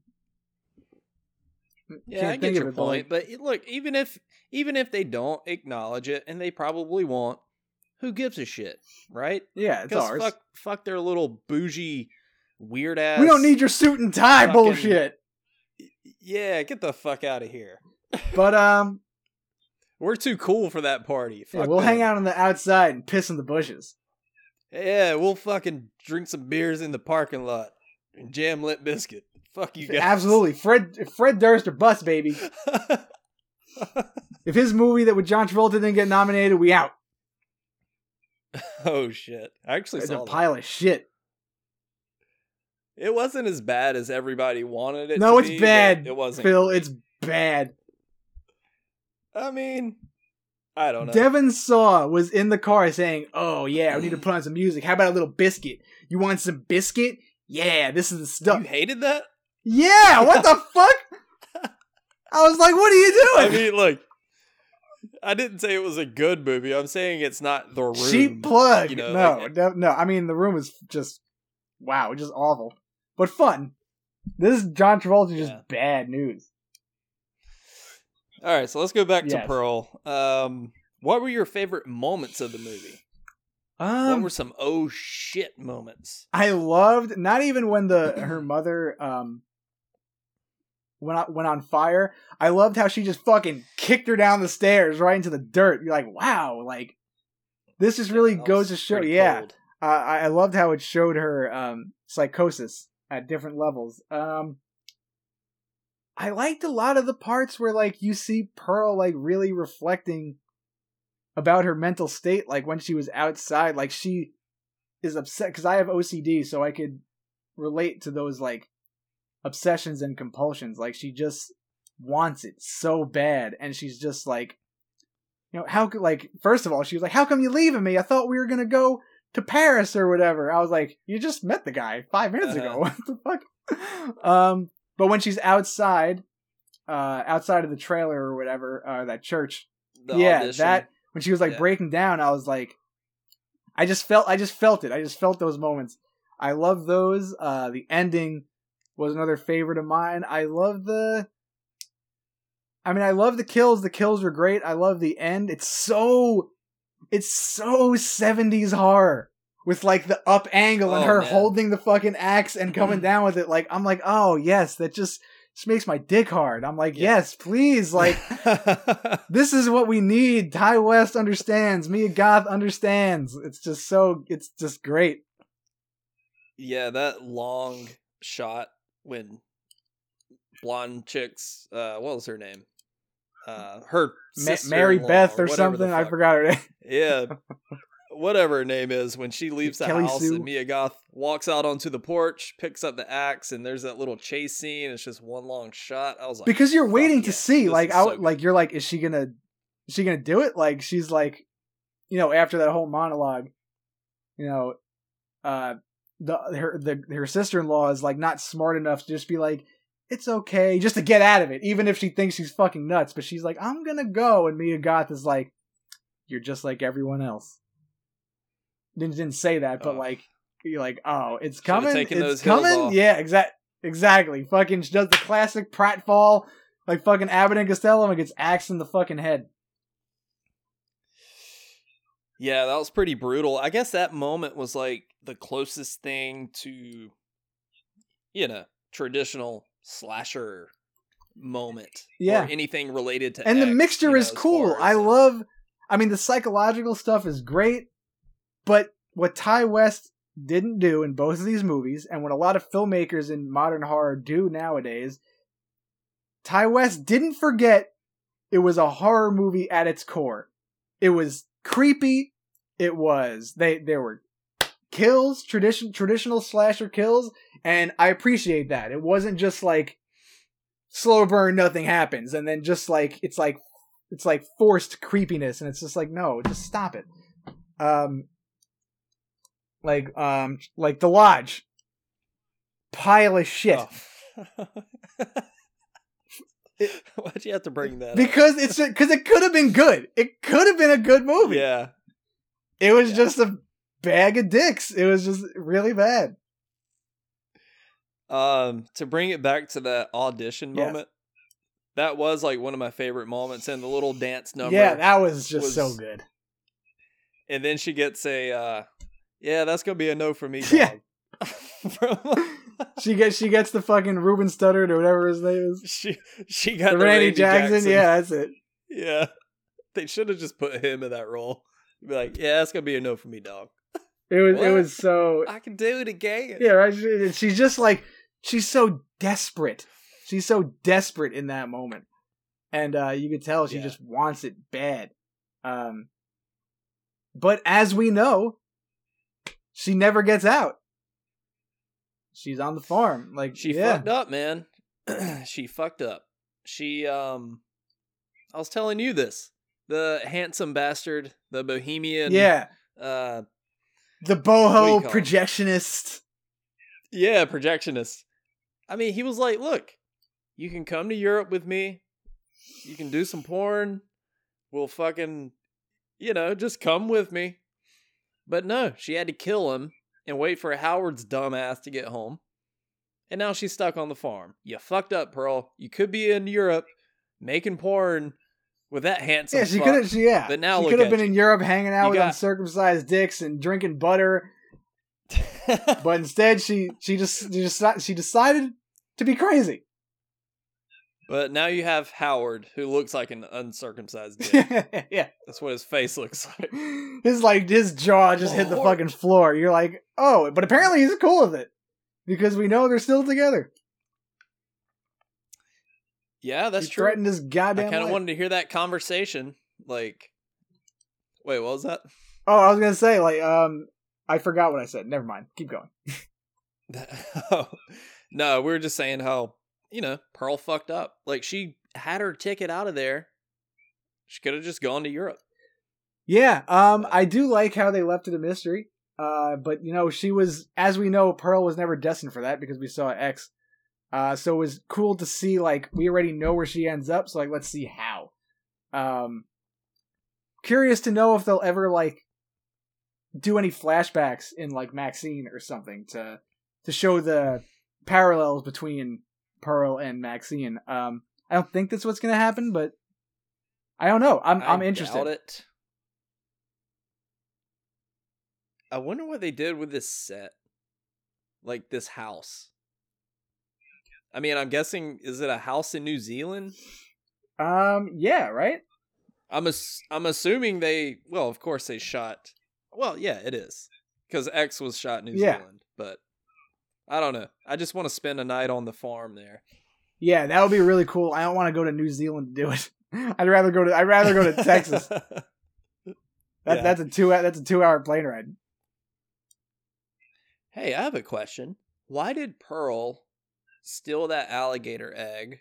yeah, I get your point. But look, even if, even if they don't acknowledge it, and they probably won't, who gives a shit, right? Yeah, it's ours. Fuck, fuck their little bougie, weird ass. We don't need your suit and tie fucking bullshit. Yeah, get the fuck out of here. But um, we're too cool for that party. Fuck yeah, we'll them. hang out on the outside and piss in the bushes. Yeah, we'll fucking drink some beers in the parking lot and jam Limp Bizkit. Fuck you guys. Absolutely, Fred. Fred Durst or bust, baby. If his movie that with John Travolta didn't get nominated, we out. Oh shit! I actually it's saw a that. pile of shit. It wasn't as bad as everybody wanted it. No, to it's be, bad. It wasn't. Phil, it's bad. I mean, I don't know. Devin Saw was in the car saying, "Oh yeah, we need to put on some music. How about a little biscuit? You want some biscuit? Yeah, this is the stuff." You hated that? Yeah. What the fuck? I was like, "What are you doing?" I mean, look. I didn't say it was a good movie. I'm saying it's not The Room. Cheap plug. You know, no, like, no, no. I mean, The Room is just, wow, just awful. But fun. This is John Travolta, just yeah. bad news. All right, so let's go back yes. to Pearl. Um, what were your favorite moments of the movie? Um, what were some oh shit moments? I loved, not even when the her mother... Um, Went went on fire. I loved how she just fucking kicked her down the stairs right into the dirt. You're like, wow, like this just really yeah, goes to show. Yeah, uh, I loved how it showed her um, psychosis at different levels. Um, I liked a lot of the parts where like you see Pearl like really reflecting about her mental state. Like when she was outside, like she is upset because I have O C D, so I could relate to those like obsessions and compulsions. Like she just wants it so bad, and she's just like, you know, how could, like, first of all, she was like, how come you leaving me? I thought we were gonna go to Paris or whatever. I was like, you just met the guy five minutes uh-huh. ago. What the fuck? Um but when she's outside uh outside of the trailer or whatever, uh that church, the yeah audition. that when she was like yeah. breaking down, I was like, I just felt I just felt it I just felt those moments. I love those. Uh the ending was another favorite of mine. I love the... I mean, I love the kills. The kills were great. I love the end. It's so... It's so seventies horror. With, like, the up angle and oh, her man. holding the fucking axe and coming down with it. Like, I'm like, oh, yes, that just, just makes my dick hard. I'm like, yeah. yes, please. Like, this is what we need. Ty West understands. Mia Goth understands. It's just so... It's just great. Yeah, that long shot when blonde chicks, uh what was her name, uh her Ma- Mary Beth or, or something, I forgot her name. Yeah, whatever her name is, when she leaves the Kelly house Sue. And Mia Goth walks out onto the porch, picks up the axe, and there's that little chase scene. It's just one long shot. I was like, because you're waiting yeah, to see like I, so like you're like, is she gonna is she gonna do it? Like she's like, you know, after that whole monologue, you know, uh The, her the, her sister-in-law is like not smart enough to just be like, it's okay, just to get out of it, even if she thinks she's fucking nuts. But she's like, I'm gonna go. And Mia Goth is like, you're just like everyone else. Didn't didn't say that, but uh, like you're like, oh, it's coming, it's coming. Yeah, exact, exactly. Fucking does the classic pratfall, like fucking Abbott and Costello, and gets axed in the fucking head. Yeah, that was pretty brutal. I guess that moment was like the closest thing to, you know, traditional slasher moment. Yeah. Or anything related to And X, the mixture you know, is cool. I love, I mean, the psychological stuff is great, but what Ty West didn't do in both of these movies, and what a lot of filmmakers in modern horror do nowadays, Ty West didn't forget It was a horror movie at its core. It was creepy. It was, they, there were kills, tradition, traditional slasher kills, and I appreciate that. It wasn't just like slow burn, nothing happens, and then just like, it's like, it's like forced creepiness, and it's just like, no, just stop it. Um, like, um, like The Lodge. Pile of shit. Oh. It, why'd you have to bring that because up? It's because it could have been good. It could have been a good movie. Yeah. It was yeah. just a bag of dicks. It was just really bad. Um, to bring it back to that audition yes. moment, that was like one of my favorite moments, and the little dance number. Yeah, that was just was, so good. And then she gets a, uh, yeah, that's gonna be a no for me, dog. Yeah. From, she gets she gets the fucking Ruben Studdard or whatever his name is. She she got the, the Randy, Randy Jackson. Jackson. Yeah, that's it. Yeah, they should have just put him in that role. Be like, yeah, that's gonna be a no for me, dog. It was what? It was so I can do it again. Yeah, right. She, she's just like she's so desperate. She's so desperate in that moment, and uh, you could tell she yeah. just wants it bad. Um, but as we know, she never gets out. She's on the farm. Like she yeah. fucked up, man. She fucked up. She, um, I was telling you this, the handsome bastard, the bohemian. Yeah. Uh, the boho projectionist. Him? Yeah. Projectionist. I mean, he was like, look, you can come to Europe with me. You can do some porn. We'll fucking, you know, just come with me. But no, she had to kill him and wait for Howard's dumbass to get home. And now she's stuck on the farm. You fucked up, Pearl. You could be in Europe making porn with that handsome yeah, she fuck. Could've, she, yeah, but now she could have been you. in Europe hanging out you with got... uncircumcised dicks and drinking butter. But instead, she she just, she just she decided to be crazy. But now you have Howard, who looks like an uncircumcised dick. Yeah, that's what his face looks like. His like his jaw just Lord. hit the fucking floor. You're like, oh, but apparently he's cool with it because we know they're still together. Yeah, that's he true. Threatened his goddamn. I kind of wanted to hear that conversation. Like, wait, what was that? Oh, I was gonna say like, um, I forgot what I said. Never mind. Keep going. Oh, no, we were just saying how. You know, Pearl fucked up. Like, she had her ticket out of there. She could have just gone to Europe. Yeah, um, I do like how they left it a mystery. Uh, but, you know, she was, as we know, Pearl was never destined for that because we saw X. Uh, so it was cool to see, like, we already know where she ends up, so, like, let's see how. Um, curious to know if they'll ever, like, do any flashbacks in, like, Maxine or something to to show the parallels between Pearl and Maxine. Um, I don't think that's what's going to happen, but I don't know. I'm I'm I interested. Doubt it. I wonder what they did with this set, like this house. I mean, I'm guessing is it a house in New Zealand? Um, yeah, right. I'm ass- I'm assuming they. Well, of course they shot. Well, yeah, it is because X was shot in New yeah. Zealand, but. I don't know. I just want to spend a night on the farm there. Yeah, that would be really cool. I don't want to go to New Zealand to do it. I'd rather go to I'd rather go to Texas. That, yeah. That's a two that's a two hour plane ride. Hey, I have a question. Why did Pearl steal that alligator egg,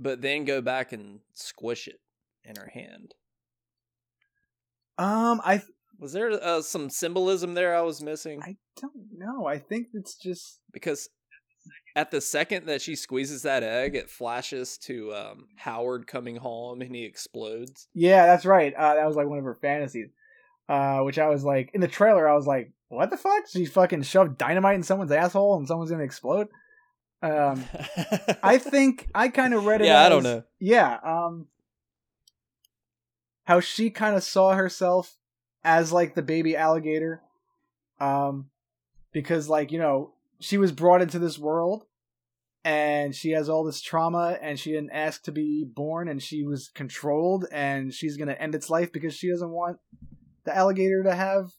but then go back and squish it in her hand? Um, I. Th- Was there uh, some symbolism there I was missing? I don't know. I think it's just... Because at the second that she squeezes that egg, it flashes to um, Howard coming home and he explodes. Yeah, that's right. Uh, that was like one of her fantasies, uh, which I was like... In the trailer, I was like, what the fuck? She fucking shoved dynamite in someone's asshole and someone's gonna explode? Um, I think I kind of read it yeah, as... I don't know. Yeah. Um, how she kind of saw herself as like the baby alligator, um, because like, you know, she was brought into this world and she has all this trauma and she didn't ask to be born and she was controlled and she's going to end its life because she doesn't want the alligator to have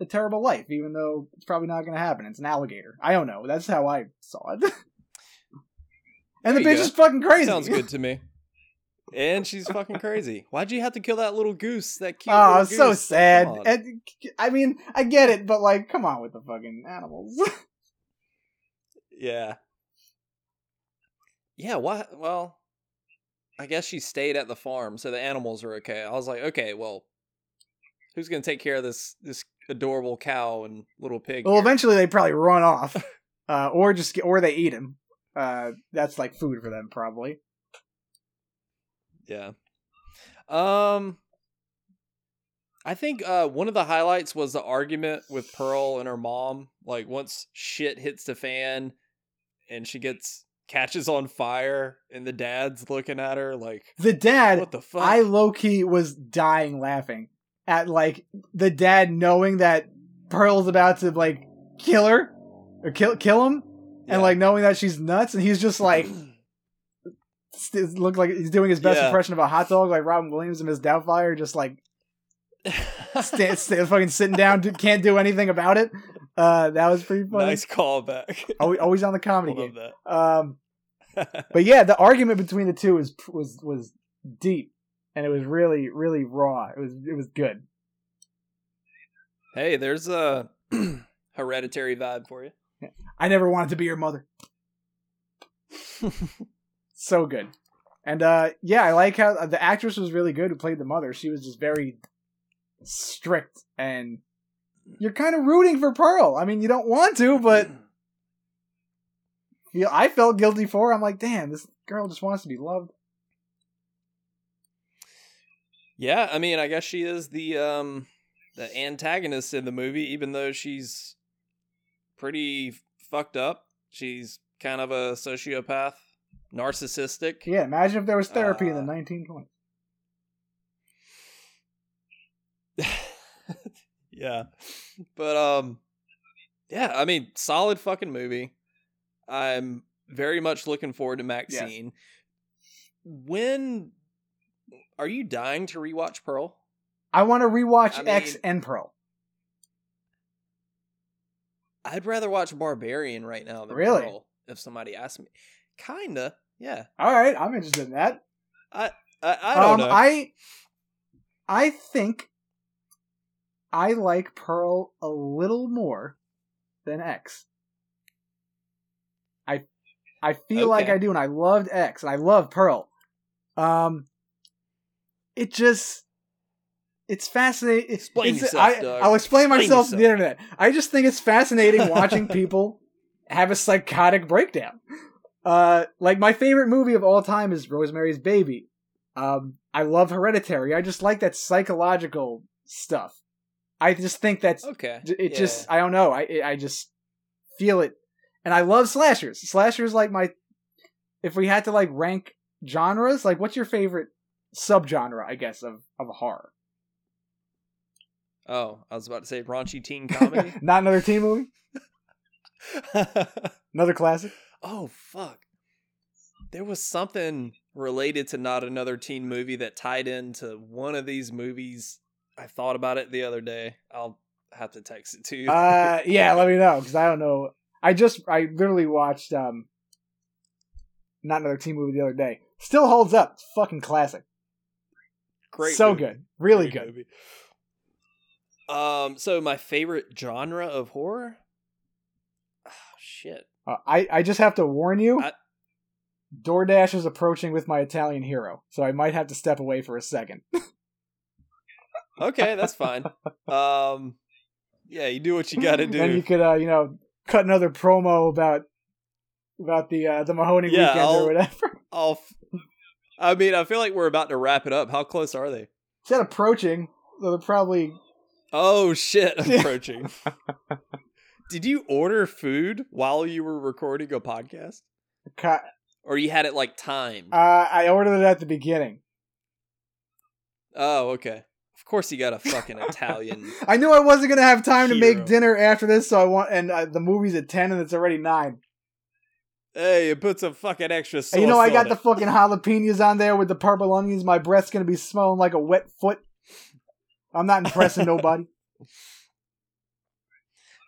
a terrible life, even though it's probably not going to happen. It's an alligator. I don't know. That's how I saw it. And there the bitch go. is fucking crazy. Sounds good to me. And she's fucking crazy. Why'd you have to kill that little goose? That cute oh, little goose? Oh, so sad. And, I mean, I get it, but like, come on with the fucking animals. Yeah. Yeah, why? Well, I guess she stayed at the farm, so the animals are okay. I was like, okay, well, who's going to take care of this this adorable cow and little pig? Well, here? Eventually they probably run off. uh, or just or they eat him. Uh, that's like food for them, probably. Yeah. Um, I think uh, one of the highlights was the argument with Pearl and her mom. Like, once shit hits the fan and she gets... catches on fire and the dad's looking at her like, the dad, what the fuck? I low-key was dying laughing at like the dad knowing that Pearl's about to like kill her or kill kill him, yeah. And like knowing that she's nuts, and he's just like st- look like he's doing his best yeah. impression of a hot dog, like Robin Williams and Miss Doubtfire, just like st- st- fucking sitting down, can't do anything about it. Uh, that was pretty funny. Nice callback. always, always on the comedy game. Um, but yeah, the argument between the two was was was deep, and it was really really raw. It was it was good. Hey, there's a Hereditary vibe for you. I never wanted to be your mother. So good, and uh, yeah, I like how the actress was really good who played the mother. She was just very strict and. You're kind of rooting for Pearl. I mean, you don't want to, but you know, I felt guilty for her. I'm like, damn, this girl just wants to be loved. Yeah, I mean, I guess she is the um, the antagonist in the movie, even though she's pretty fucked up. She's kind of a sociopath, narcissistic. Yeah, imagine if there was therapy uh, in the nineteen twenties. Yeah, but, um, yeah, I mean, solid fucking movie. I'm very much looking forward to Maxine. Yes. When are you dying to rewatch Pearl? I want to rewatch I X mean, and Pearl. I'd rather watch Barbarian right now than really? Pearl, if somebody asked me. Kinda, yeah. All right, I'm interested in that. I, I, I don't um, know. I, I think... I like Pearl a little more than X. I I feel okay. like I do, and I loved X, and I love Pearl. Um, it just... It's fascinating. Explain it's, yourself, I, Doug. I'll explain, explain myself yourself. To the internet. I just think it's fascinating watching people have a psychotic breakdown. Uh, like, my favorite movie of all time is Rosemary's Baby. Um, I love Hereditary. I just like that psychological stuff. I just think that's okay. It yeah. just I don't know. I I just feel it, and I love slashers. Slashers like my. If we had to like rank genres, like what's your favorite subgenre? I guess of of horror. Oh, I was about to say raunchy teen comedy. Not another teen movie. Another classic. Oh fuck! There was something related to Not Another Teen Movie that tied into one of these movies. I thought about it the other day. I'll have to text it to you. Uh, yeah, let me know, because I don't know. I just, I literally watched um, Not Another Teen Movie the other day. Still holds up. It's fucking classic. Great So movie. Good. Really Great good. Movie. Um, so my favorite genre of horror? Oh, shit. Uh, I, I just have to warn you, I... DoorDash is approaching with my Italian hero, so I might have to step away for a second. Okay, that's fine. Um, yeah, you do what you gotta do. And you could, uh, you know, cut another promo about about the uh, the Mahoning yeah, weekend I'll, or whatever. I'll f- I mean, I feel like we're about to wrap it up. How close are they? It's not approaching, so they're probably... Oh, shit, approaching. Did you order food while you were recording a podcast? Ca- or you had it, like, timed? Uh, I ordered it at the beginning. Oh, okay. Of course, you got a fucking Italian. I knew I wasn't gonna have time hero. to make dinner after this, so I want. And uh, the movie's at ten, and it's already nine. Hey, it puts a fucking extra sauce. And you know, I got it. The fucking jalapenos on there with the purple onions. My breath's gonna be smelling like a wet foot. I'm not impressing nobody.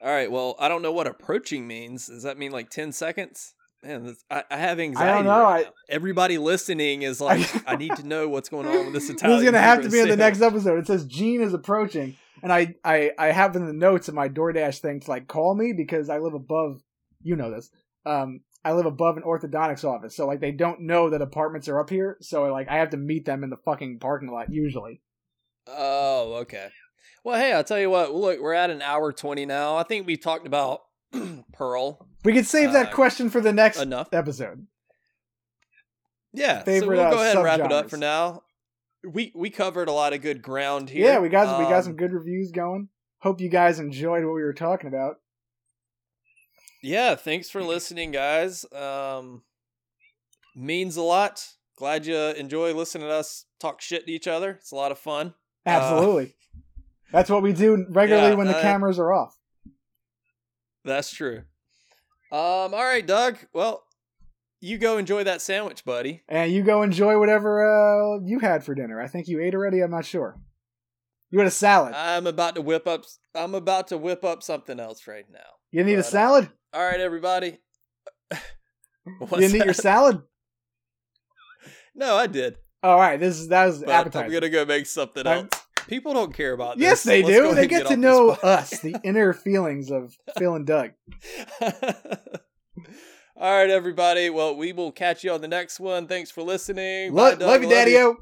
All right. Well, I don't know what approaching means. Does that mean like ten seconds? man, this, I, I have anxiety. I don't know. Right I, Everybody listening is like, I need to know what's going on with this Italian. This is going to have to be in the next episode. It says Gene is approaching. And I, I, I have in the notes of my DoorDash thing to like, call me because I live above, you know this, um, I live above an orthodontics office. So like they don't know that apartments are up here. So like I have to meet them in the fucking parking lot usually. Oh, okay. Well, hey, I'll tell you what, look, we're at an hour twenty now. I think we talked about Pearl. We could save that uh, question for the next enough. episode. Yeah, Favorite, so we'll go uh, ahead and wrap it up for now. We we covered a lot of good ground here. Yeah, we got um, we got some good reviews going. Hope you guys enjoyed what we were talking about. Yeah, thanks for listening, guys. Um, means a lot. Glad you enjoy listening to us talk shit to each other. It's a lot of fun. Absolutely. Uh, That's what we do regularly yeah, when the I, cameras are off. That's true. Um, all right, Doug. Well, you go enjoy that sandwich, buddy. And you go enjoy whatever uh, you had for dinner. I think you ate already. I'm not sure. You had a salad. I'm about to whip up. I'm about to whip up something else right now. You need but, a salad? Uh, all right, everybody. You didn't eat your salad? No, I did. All right. This is that was but appetizing. I'm gonna go make something else. People don't care about this. Yes, they so do. They get, get to know us, the inner feelings of Phil and Doug. All right, everybody. Well, we will catch you on the next one. Thanks for listening. Lo- Bye, Doug. Love you, Daddy-o.